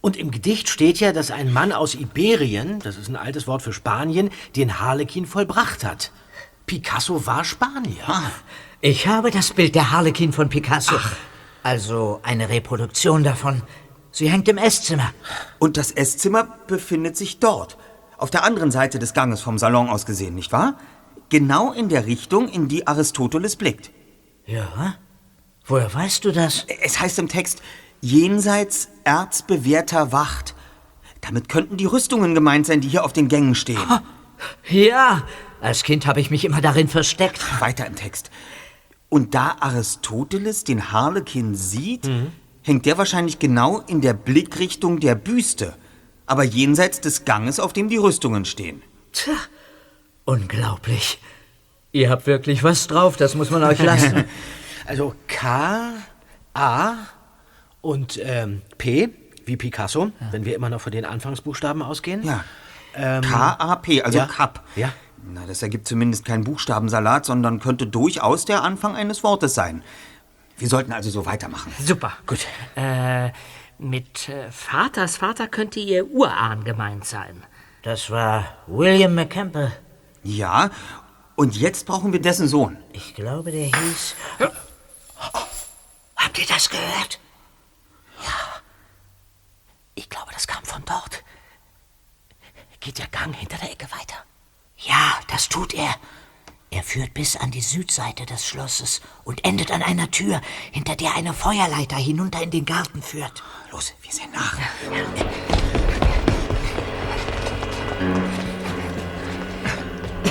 Und im Gedicht steht ja, dass ein Mann aus Iberien, das ist ein altes Wort für Spanien, den Harlekin vollbracht hat. Picasso war Spanier. Ah, ich habe das Bild der Harlekin von Picasso. Ach. Also eine Reproduktion davon. Sie hängt im Esszimmer. Und das Esszimmer befindet sich dort. auf der anderen Seite des Ganges vom Salon aus gesehen, nicht wahr? Genau in der Richtung, in die Aristoteles blickt. Ja? Woher weißt du das? Es heißt im Text, jenseits erzbewährter Wacht. Damit könnten die Rüstungen gemeint sein, die hier auf den Gängen stehen. Ja, als Kind habe ich mich immer darin versteckt. Weiter im Text. Und da Aristoteles den Harlekin sieht, mhm. hängt der wahrscheinlich genau in der Blickrichtung der Büste, aber jenseits des Ganges, auf dem die Rüstungen stehen. Tja, unglaublich. Ihr habt wirklich was drauf, das muss man euch lassen. Also K, A und ähm, P, wie Picasso, ja. wenn wir immer noch von den Anfangsbuchstaben ausgehen. Ja. Ähm, K, A, P, also ja. Kap. Ja. Na, das ergibt zumindest keinen Buchstabensalat, sondern könnte durchaus der Anfang eines Wortes sein. Wir sollten also so weitermachen. Super. Gut. Äh, mit äh, Vaters Vater könnte ihr Urahn gemeint sein. Das war William McCampbell. Ja, und jetzt brauchen wir dessen Sohn. Ich glaube, der hieß... Oh, habt ihr das gehört? Ja. Ich glaube, das kam von dort. Geht der Gang hinter der Ecke weiter? Ja, das tut er. Er führt bis an die Südseite des Schlosses und endet an einer Tür, hinter der eine Feuerleiter hinunter in den Garten führt. Los, wir sehen nach. Ja.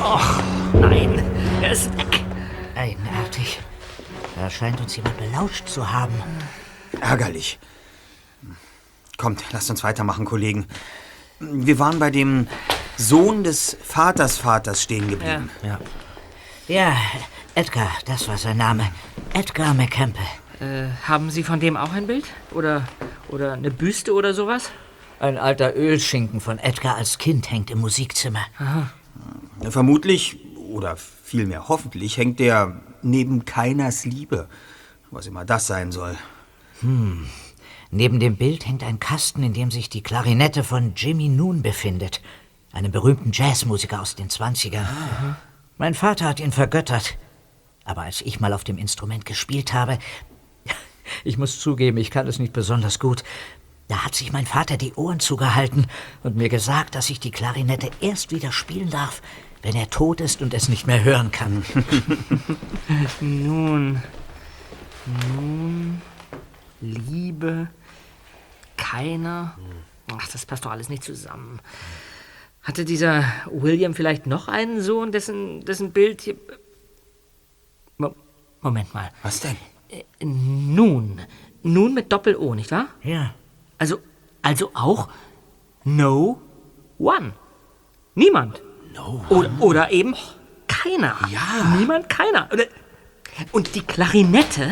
Och, nein, er ist weg. Eigenartig. Da scheint uns jemand belauscht zu haben. Ärgerlich. Kommt, lasst uns weitermachen, Kollegen. Wir waren bei dem Sohn des Vatersvaters stehen geblieben. Ja. Ja. Ja, Edgar, das war sein Name. Edgar McCampbell. Äh, haben Sie von dem auch ein Bild? Oder, oder eine Büste oder sowas? Ein alter Ölschinken von Edgar als Kind hängt im Musikzimmer. Aha. Vermutlich, oder vielmehr hoffentlich, hängt der neben Keiners Liebe. Was immer das sein soll. Hm. Neben dem Bild hängt ein Kasten, in dem sich die Klarinette von Jimmy Noon befindet. Einem berühmten Jazzmusiker aus den zwanzigern. Aha. Mein Vater hat ihn vergöttert. Aber als ich mal auf dem Instrument gespielt habe, ich muss zugeben, ich kann es nicht besonders gut, da hat sich mein Vater die Ohren zugehalten und mir gesagt, dass ich die Klarinette erst wieder spielen darf, wenn er tot ist und es nicht mehr hören kann. Nun, nun, Liebe, keiner. Ach, das passt doch alles nicht zusammen. Hatte dieser William vielleicht noch einen Sohn, dessen, dessen Bild hier... Mo- Moment mal. Was denn? Äh, nun. Nun mit Doppel-O, nicht wahr? Ja. Also, also auch no one. Niemand. No one. Oder, oder eben keiner. Ja. Niemand, keiner. Und die Klarinette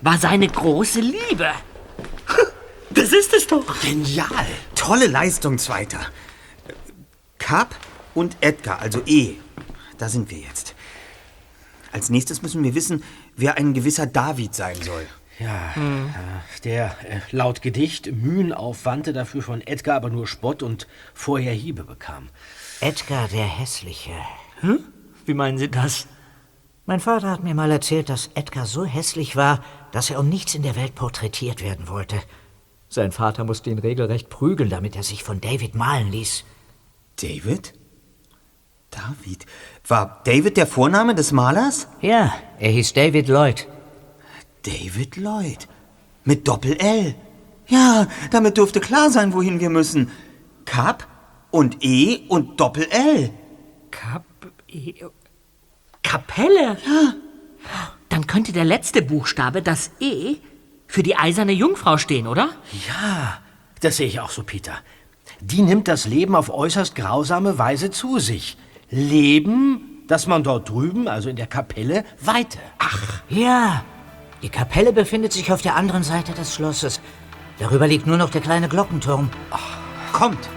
war seine große Liebe. Das ist es doch. Genial. Tolle Leistung, Zweiter. Kap und Edgar, also E. Da sind wir jetzt. Als nächstes müssen wir wissen, wer ein gewisser David sein soll. Ja, mhm. der laut Gedicht Mühen aufwandte, dafür von Edgar aber nur Spott und vorher Hiebe bekam. Edgar, der Hässliche. Hm? Wie meinen Sie das? Mein Vater hat mir mal erzählt, dass Edgar so hässlich war, dass er um nichts in der Welt porträtiert werden wollte. Sein Vater musste ihn regelrecht prügeln, damit er sich von David malen ließ. David? David? War David der Vorname des Malers? Ja, er hieß David Lloyd. David Lloyd? Mit Doppel-L? Ja, damit dürfte klar sein, wohin wir müssen. Kap und E und Doppel-L. Kap, E... Kapelle? Ja. Dann könnte der letzte Buchstabe, das E, für die eiserne Jungfrau stehen, oder? Ja, das sehe ich auch so, Peter. Die nimmt das Leben auf äußerst grausame Weise zu sich. Leben, das man dort drüben, also in der Kapelle, weihte. Ach, ja. Die Kapelle befindet sich auf der anderen Seite des Schlosses. Darüber liegt nur noch der kleine Glockenturm. Ach, kommt!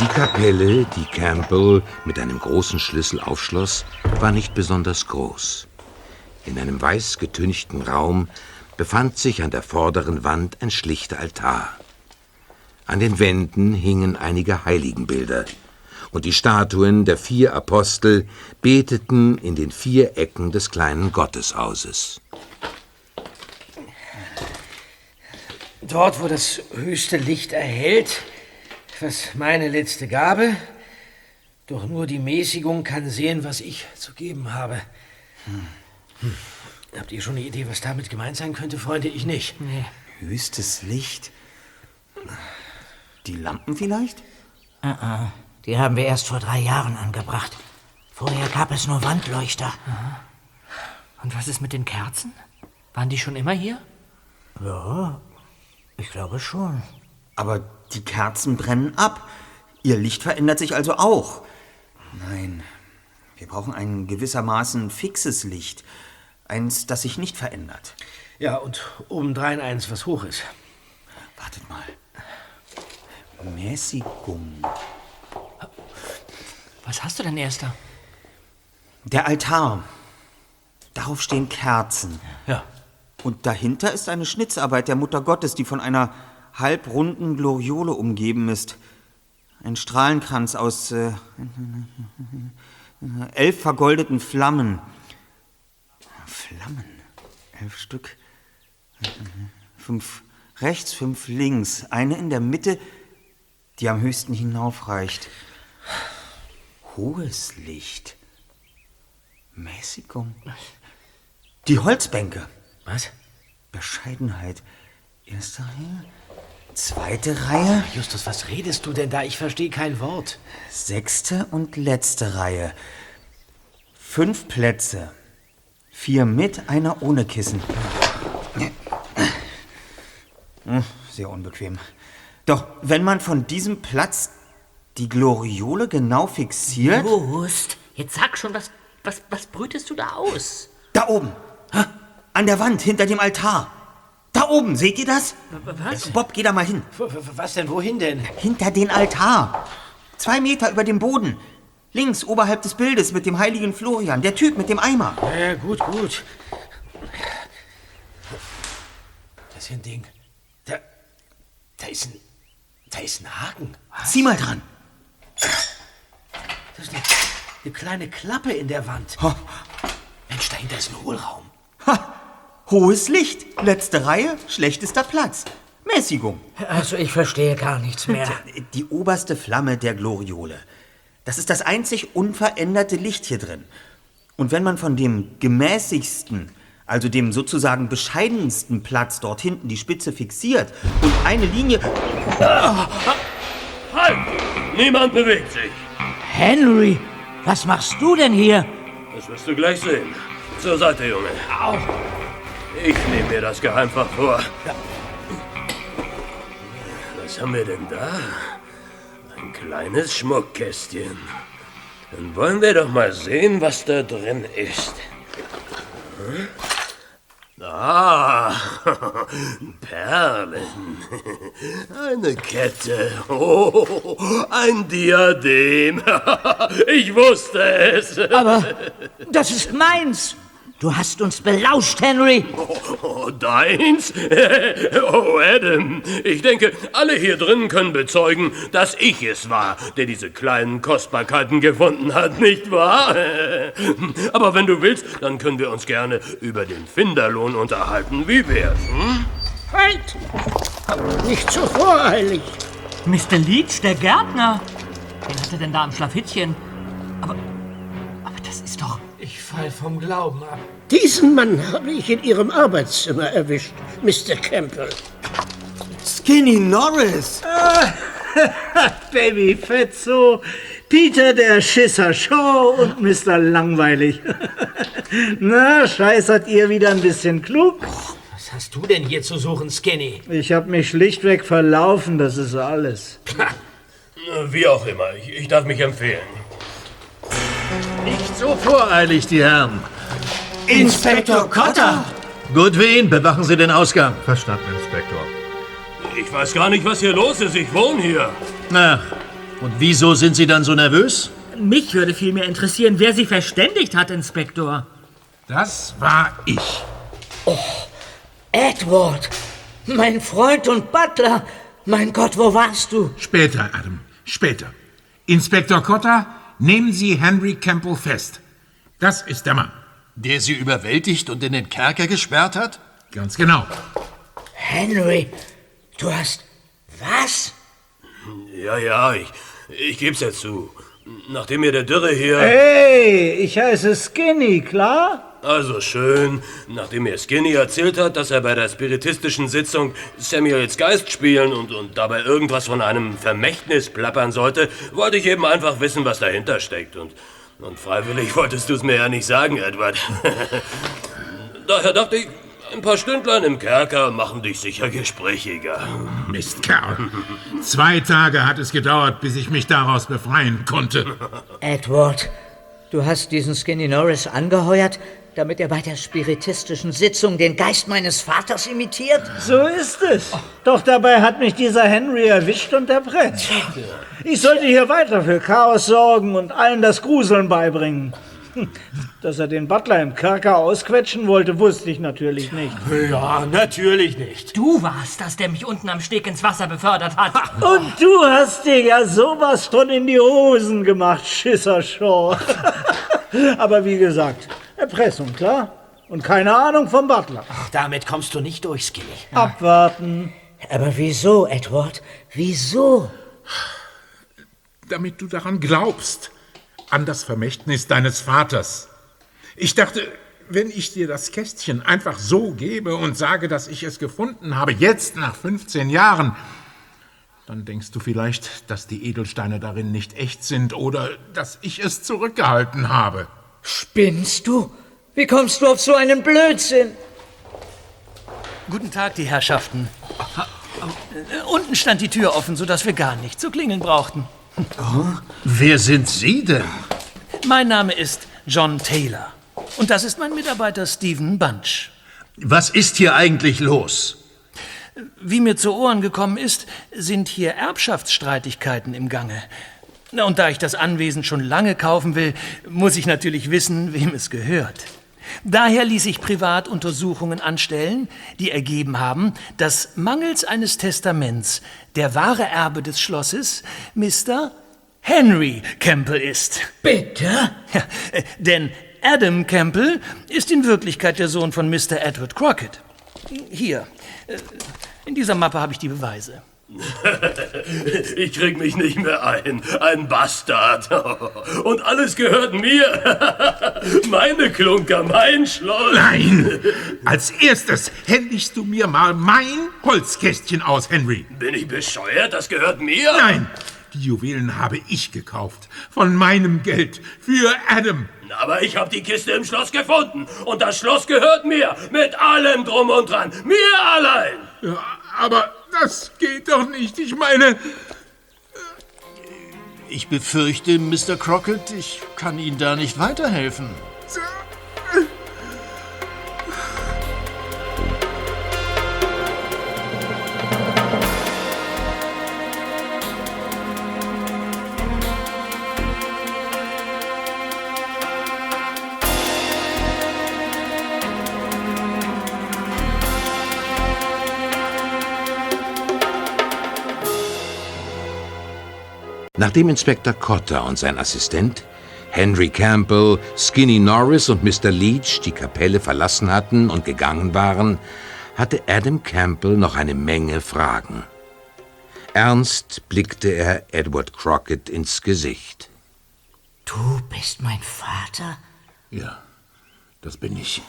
Die Kapelle, die Campbell mit einem großen Schlüssel aufschloss, war nicht besonders groß. In einem weiß getünchten Raum befand sich an der vorderen Wand ein schlichter Altar. An den Wänden hingen einige Heiligenbilder, und die Statuen der vier Apostel beteten in den vier Ecken des kleinen Gotteshauses. Dort, wo das höchste Licht erhellt, was meine letzte Gabe, doch nur die Mäßigung kann sehen, was ich zu geben habe. Hm. Hm. Habt ihr schon eine Idee, was damit gemeint sein könnte, Freunde? Ich nicht. Nee. Höchstes Licht? Die Lampen vielleicht? Ah, uh-uh. Die haben wir erst vor drei Jahren angebracht. Vorher gab es nur Wandleuchter. Aha. Und was ist mit den Kerzen? Waren die schon immer hier? Ja, ich glaube schon. Aber die Kerzen brennen ab. Ihr Licht verändert sich also auch. Nein, wir brauchen ein gewissermaßen fixes Licht. Eins, das sich nicht verändert. Ja, und obendrein eins, was hoch ist. Wartet mal. Mäßigung. Was hast du denn, Erster? Der Altar. Darauf stehen Kerzen. Ja. Und dahinter ist eine Schnitzarbeit der Mutter Gottes, die von einer halbrunden Gloriole umgeben ist. Ein Strahlenkranz aus äh, elf vergoldeten Flammen. Flammen? Elf Stück. Fünf rechts, fünf links. Eine in der Mitte, die am höchsten hinaufreicht. Hohes Licht. Mäßigung. Die Holzbänke. Was? Bescheidenheit. Erste Reihe. Zweite Reihe. Ach, Justus, was redest du denn da? Ich verstehe kein Wort. Sechste und letzte Reihe. Fünf Plätze. Vier mit, einer ohne Kissen. Sehr unbequem. Doch wenn man von diesem Platz die Gloriole genau fixiert... Just, jetzt sag schon, was, was, was brütest du da aus? Da oben. Ha? An der Wand, hinter dem Altar. Da oben, seht ihr das? Was? Bob, geh da mal hin. Was denn, wohin denn? Hinter den Altar. Zwei Meter über dem Boden. Links, oberhalb des Bildes mit dem heiligen Florian. Der Typ mit dem Eimer. Ja, gut, gut. Das ist ein Ding. Da, da ist ein, da ist ein Haken. Was? Zieh mal dran. Das ist eine, eine kleine Klappe in der Wand. Oh. Mensch, dahinter ist ein Hohlraum. Ha! Hohes Licht. Letzte Reihe, schlechtester Platz. Mäßigung. Also ich verstehe gar nichts mehr. Die, die oberste Flamme der Gloriole. Das ist das einzig unveränderte Licht hier drin. Und wenn man von dem gemäßigsten, also dem sozusagen bescheidensten Platz dort hinten die Spitze fixiert und eine Linie... Ah. Halt! Niemand bewegt sich. Henry, was machst du denn hier? Das wirst du gleich sehen. Zur Seite, Junge. Au. Ich nehme mir das Geheimfach vor. Ja. Was haben wir denn da? Ein kleines Schmuckkästchen. Dann wollen wir doch mal sehen, was da drin ist. Hm? Ah, Perlen. Eine Kette. Oh, ein Diadem. Ich wusste es. Aber das ist meins. Du hast uns belauscht, Henry. Oh, oh, deins? Oh, Adam. Ich denke, alle hier drin können bezeugen, dass ich es war, der diese kleinen Kostbarkeiten gefunden hat, nicht wahr? Aber wenn du willst, dann können wir uns gerne über den Finderlohn unterhalten. Wie wär's? Hm? Halt! Aber nicht so voreilig. Mister Leach, der Gärtner. Wen hat er denn da am Schlafittchen? Aber, aber das ist doch... Ich fall vom Glauben ab. Diesen Mann habe ich in Ihrem Arbeitszimmer erwischt, Mister Campbell. Skinny Norris! Ah, Baby Fetzo, Peter der Schisser Shaw und Mister Langweilig. Na, Scheiß, seid ihr wieder ein bisschen klug? Was hast du denn hier zu suchen, Skinny? Ich habe mich schlichtweg verlaufen, das ist alles. Wie auch immer, ich, ich darf mich empfehlen. Nicht so voreilig, die Herren. Inspektor Cotter! Goodwin, bewachen Sie den Ausgang. Verstanden, Inspektor. Ich weiß gar nicht, was hier los ist. Ich wohne hier. Na, und wieso sind Sie dann so nervös? Mich würde vielmehr interessieren, wer Sie verständigt hat, Inspektor. Das war ich. Oh, Edward, mein Freund und Butler. Mein Gott, wo warst du? Später, Adam, später. Inspektor Cotter, nehmen Sie Henry Campbell fest. Das ist der Mann. Der Sie überwältigt und in den Kerker gesperrt hat? Ganz genau. Henry, du hast... was? Ja, ja, ich, ich geb's jetzt zu. Nachdem mir der Dürre hier... Hey, ich heiße Skinny, klar? Also schön, nachdem mir Skinny erzählt hat, dass er bei der spiritistischen Sitzung Samuels Geist spielen und, und dabei irgendwas von einem Vermächtnis plappern sollte, wollte ich eben einfach wissen, was dahinter steckt. Und, und freiwillig wolltest du es mir ja nicht sagen, Edward. Daher dachte ich, ein paar Stündlein im Kerker machen dich sicher gesprächiger. Mistkerl. Zwei Tage hat es gedauert, bis ich mich daraus befreien konnte. Edward, du hast diesen Skinny Norris angeheuert, damit er bei der spiritistischen Sitzung den Geist meines Vaters imitiert? So ist es. Doch dabei hat mich dieser Henry erwischt und erpresst. Ich sollte hier weiter für Chaos sorgen und allen das Gruseln beibringen. Dass er den Butler im Kerker ausquetschen wollte, wusste ich natürlich nicht. Ja, natürlich nicht. Du warst das, der mich unten am Steg ins Wasser befördert hat. Und du hast dir ja sowas von in die Hosen gemacht, Schisser Shaw. Aber wie gesagt... Erpressung, klar? Und keine Ahnung vom Butler. Ach, damit kommst du nicht durch, Skinny. Ja. Abwarten. Aber wieso, Edward? Wieso? Damit du daran glaubst. An das Vermächtnis deines Vaters. Ich dachte, wenn ich dir das Kästchen einfach so gebe und sage, dass ich es gefunden habe, jetzt nach fünfzehn Jahren, dann denkst du vielleicht, dass die Edelsteine darin nicht echt sind oder dass ich es zurückgehalten habe. Spinnst du? Wie kommst du auf so einen Blödsinn? Guten Tag, die Herrschaften. Unten stand die Tür offen, sodass wir gar nicht zu klingeln brauchten. Oh, wer sind Sie denn? Mein Name ist John Taylor. Und das ist mein Mitarbeiter Stephen Bunch. Was ist hier eigentlich los? Wie mir zu Ohren gekommen ist, sind hier Erbschaftsstreitigkeiten im Gange. Na, und da ich das Anwesen schon lange kaufen will, muss ich natürlich wissen, wem es gehört. Daher ließ ich privat Untersuchungen anstellen, die ergeben haben, dass mangels eines Testaments der wahre Erbe des Schlosses Mister Henry Campbell ist. Bitte? Ja, denn Adam Campbell ist in Wirklichkeit der Sohn von Mister Edward Crockett. Hier, in dieser Mappe habe ich die Beweise. Ich krieg mich nicht mehr ein. Ein Bastard. Und alles gehört mir. Meine Klunker, mein Schloss. Nein. Als erstes händigst du mir mal mein Holzkästchen aus, Henry. Bin ich bescheuert? Das gehört mir? Nein. Die Juwelen habe ich gekauft. Von meinem Geld. Für Adam. Aber ich habe die Kiste im Schloss gefunden. Und das Schloss gehört mir. Mit allem drum und dran. Mir allein. Ja, aber... das geht doch nicht. Ich meine... Ich befürchte, Mister Crockett, ich kann Ihnen da nicht weiterhelfen. Nachdem Inspektor Cotter und sein Assistent, Henry Campbell, Skinny Norris und Mister Leach die Kapelle verlassen hatten und gegangen waren, hatte Adam Campbell noch eine Menge Fragen. Ernst blickte er Edward Crockett ins Gesicht. Du bist mein Vater? Ja, das bin ich.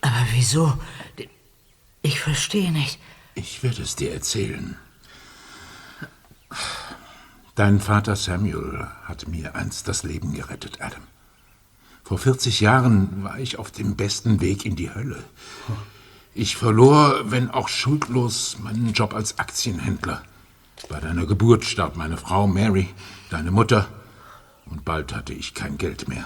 Aber wieso? Ich verstehe nicht. Ich werde es dir erzählen. Dein Vater Samuel hat mir einst das Leben gerettet, Adam. Vor vierzig Jahren war ich auf dem besten Weg in die Hölle. Ich verlor, wenn auch schuldlos, meinen Job als Aktienhändler. Bei deiner Geburt starb meine Frau Mary, deine Mutter, und bald hatte ich kein Geld mehr.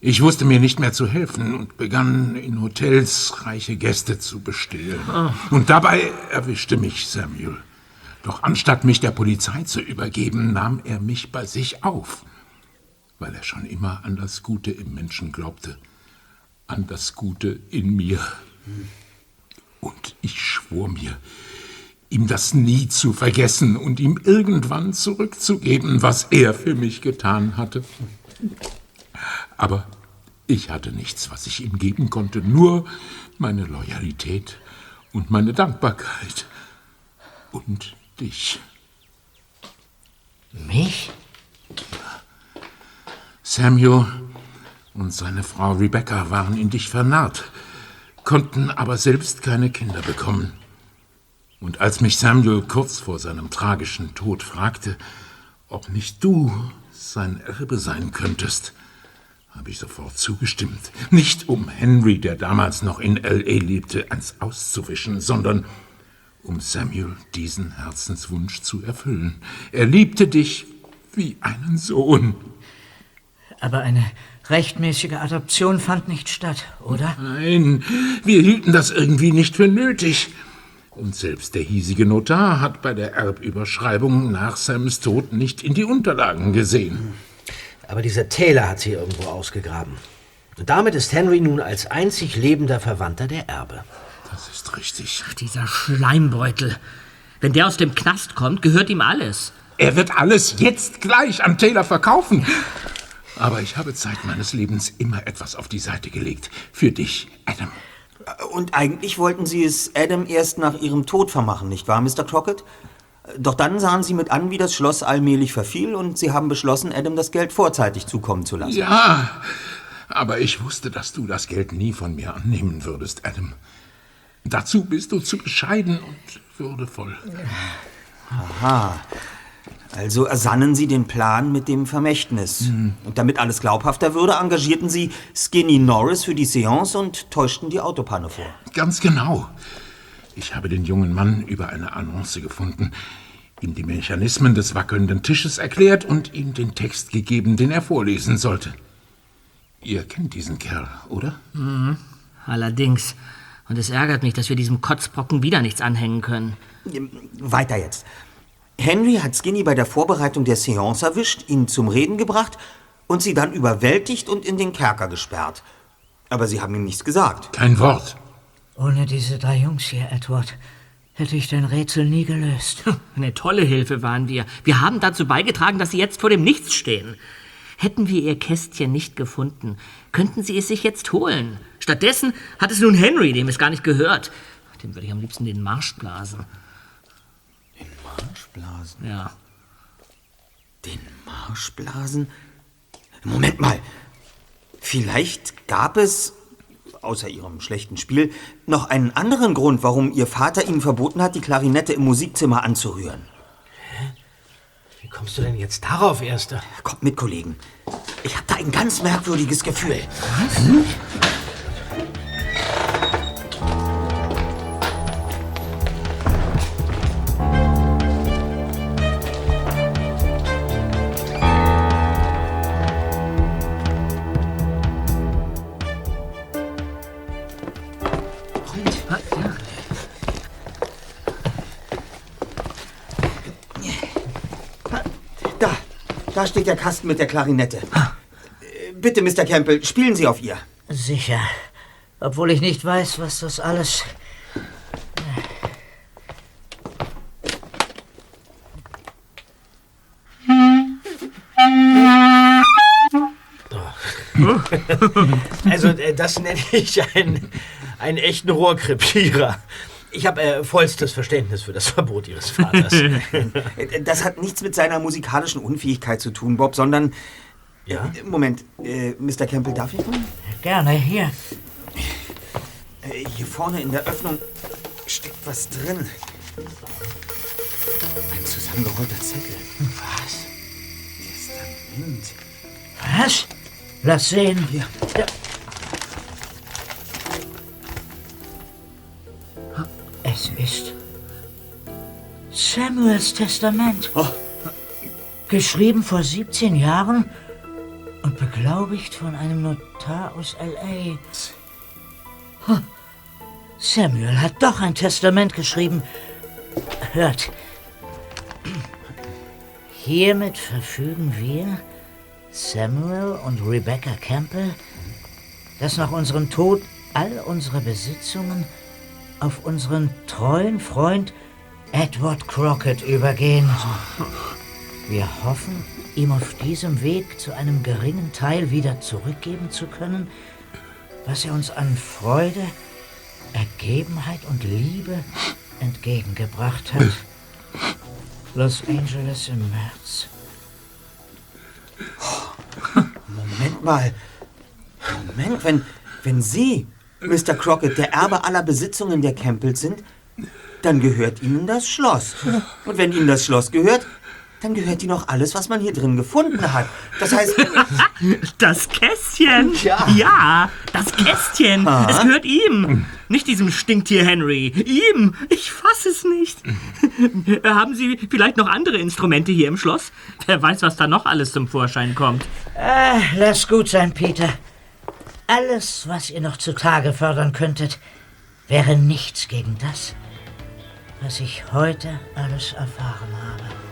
Ich wusste mir nicht mehr zu helfen und begann, in Hotels reiche Gäste zu bestehlen. Und dabei erwischte mich Samuel. Doch anstatt mich der Polizei zu übergeben, nahm er mich bei sich auf, weil er schon immer an das Gute im Menschen glaubte, an das Gute in mir. Und ich schwor mir, ihm das nie zu vergessen und ihm irgendwann zurückzugeben, was er für mich getan hatte. Aber ich hatte nichts, was ich ihm geben konnte, nur meine Loyalität und meine Dankbarkeit und dich. Mich? Samuel und seine Frau Rebecca waren in dich vernarrt, konnten aber selbst keine Kinder bekommen. Und als mich Samuel kurz vor seinem tragischen Tod fragte, ob nicht du sein Erbe sein könntest, habe ich sofort zugestimmt. Nicht um Henry, der damals noch in L A lebte, eins auszuwischen, sondern um Samuel diesen Herzenswunsch zu erfüllen. Er liebte dich wie einen Sohn. Aber eine rechtmäßige Adoption fand nicht statt, oder? Nein, wir hielten das irgendwie nicht für nötig. Und selbst der hiesige Notar hat bei der Erbüberschreibung nach Sams Tod nicht in die Unterlagen gesehen. Aber dieser Taylor hat sie irgendwo ausgegraben. Und damit ist Henry nun als einzig lebender Verwandter der Erbe. Das ist richtig. Ach, dieser Schleimbeutel. Wenn der aus dem Knast kommt, gehört ihm alles. Er wird alles jetzt gleich an Taylor verkaufen. Aber ich habe Zeit meines Lebens immer etwas auf die Seite gelegt. Für dich, Adam. Und eigentlich wollten Sie es Adam erst nach Ihrem Tod vermachen, nicht wahr, Mister Crockett? Doch dann sahen Sie mit an, wie das Schloss allmählich verfiel, und Sie haben beschlossen, Adam das Geld vorzeitig zukommen zu lassen. Ja, aber ich wusste, dass du das Geld nie von mir annehmen würdest, Adam. Dazu bist du zu bescheiden und würdevoll. Aha. Also ersannen Sie den Plan mit dem Vermächtnis. Mhm. Und damit alles glaubhafter würde, engagierten Sie Skinny Norris für die Seance und täuschten die Autopanne vor. Ganz genau. Ich habe den jungen Mann über eine Annonce gefunden, ihm die Mechanismen des wackelnden Tisches erklärt und ihm den Text gegeben, den er vorlesen sollte. Ihr kennt diesen Kerl, oder? Mhm. Allerdings. Und es ärgert mich, dass wir diesem Kotzbrocken wieder nichts anhängen können. Weiter jetzt. Henry hat Skinny bei der Vorbereitung der Seance erwischt, ihn zum Reden gebracht und sie dann überwältigt und in den Kerker gesperrt. Aber sie haben ihm nichts gesagt. Kein Wort. Ohne diese drei Jungs hier, Edward, hätte ich dein Rätsel nie gelöst. Eine tolle Hilfe waren wir. Wir haben dazu beigetragen, dass sie jetzt vor dem Nichts stehen. Hätten wir ihr Kästchen nicht gefunden, könnten sie es sich jetzt holen. Stattdessen hat es nun Henry, dem es gar nicht gehört. Dem würde ich am liebsten den Marsch blasen. Marschblasen? Ja. Den Marschblasen? Moment mal. Vielleicht gab es, außer ihrem schlechten Spiel, noch einen anderen Grund, warum ihr Vater ihnen verboten hat, die Klarinette im Musikzimmer anzurühren. Hä? Wie kommst du denn jetzt darauf, Erster? Kommt mit, Kollegen. Ich habe da ein ganz merkwürdiges Gefühl. Was? Hm? Da steht der Kasten mit der Klarinette. Bitte, Mister Campbell, spielen Sie auf ihr. Sicher. Obwohl ich nicht weiß, was das alles... Also, das nenne ich einen, einen echten Rohrkrepierer. Ich habe äh, vollstes Verständnis für das Verbot Ihres Vaters. Das hat nichts mit seiner musikalischen Unfähigkeit zu tun, Bob, sondern... Ja? Äh, Moment, äh, Mister Campbell, darf ich kommen? Gerne, hier. Äh, hier vorne in der Öffnung steckt was drin. Ein zusammengerollter Zettel. Was? Testament. Was? Lass sehen. Hier. Ja. Es ist Samuels Testament, oh. geschrieben vor siebzehn Jahren und beglaubigt von einem Notar aus L A Huh. Samuel hat doch ein Testament geschrieben. Hört, hiermit verfügen wir, Samuel und Rebecca Campbell, dass nach unserem Tod all unsere Besitzungen auf unseren treuen Freund Edward Crockett übergehen. Wir hoffen, ihm auf diesem Weg zu einem geringen Teil wieder zurückgeben zu können, was er uns an Freude, Ergebenheit und Liebe entgegengebracht hat. Los Angeles im März. Moment mal. Moment, wenn, wenn Sie, Mister Crockett, der Erbe aller Besitzungen der Campbells sind, dann gehört Ihnen das Schloss. Und wenn Ihnen das Schloss gehört, dann gehört Ihnen auch alles, was man hier drin gefunden hat. Das heißt... Das Kästchen. Ja, ja, das Kästchen. Ha? Es gehört ihm. Nicht diesem Stinktier Henry. Ihm. Ich fass es nicht. Haben Sie vielleicht noch andere Instrumente hier im Schloss? Wer weiß, was da noch alles zum Vorschein kommt. Äh, lass gut sein, Peter. Alles, was ihr noch zutage fördern könntet, wäre nichts gegen das, was ich heute alles erfahren habe.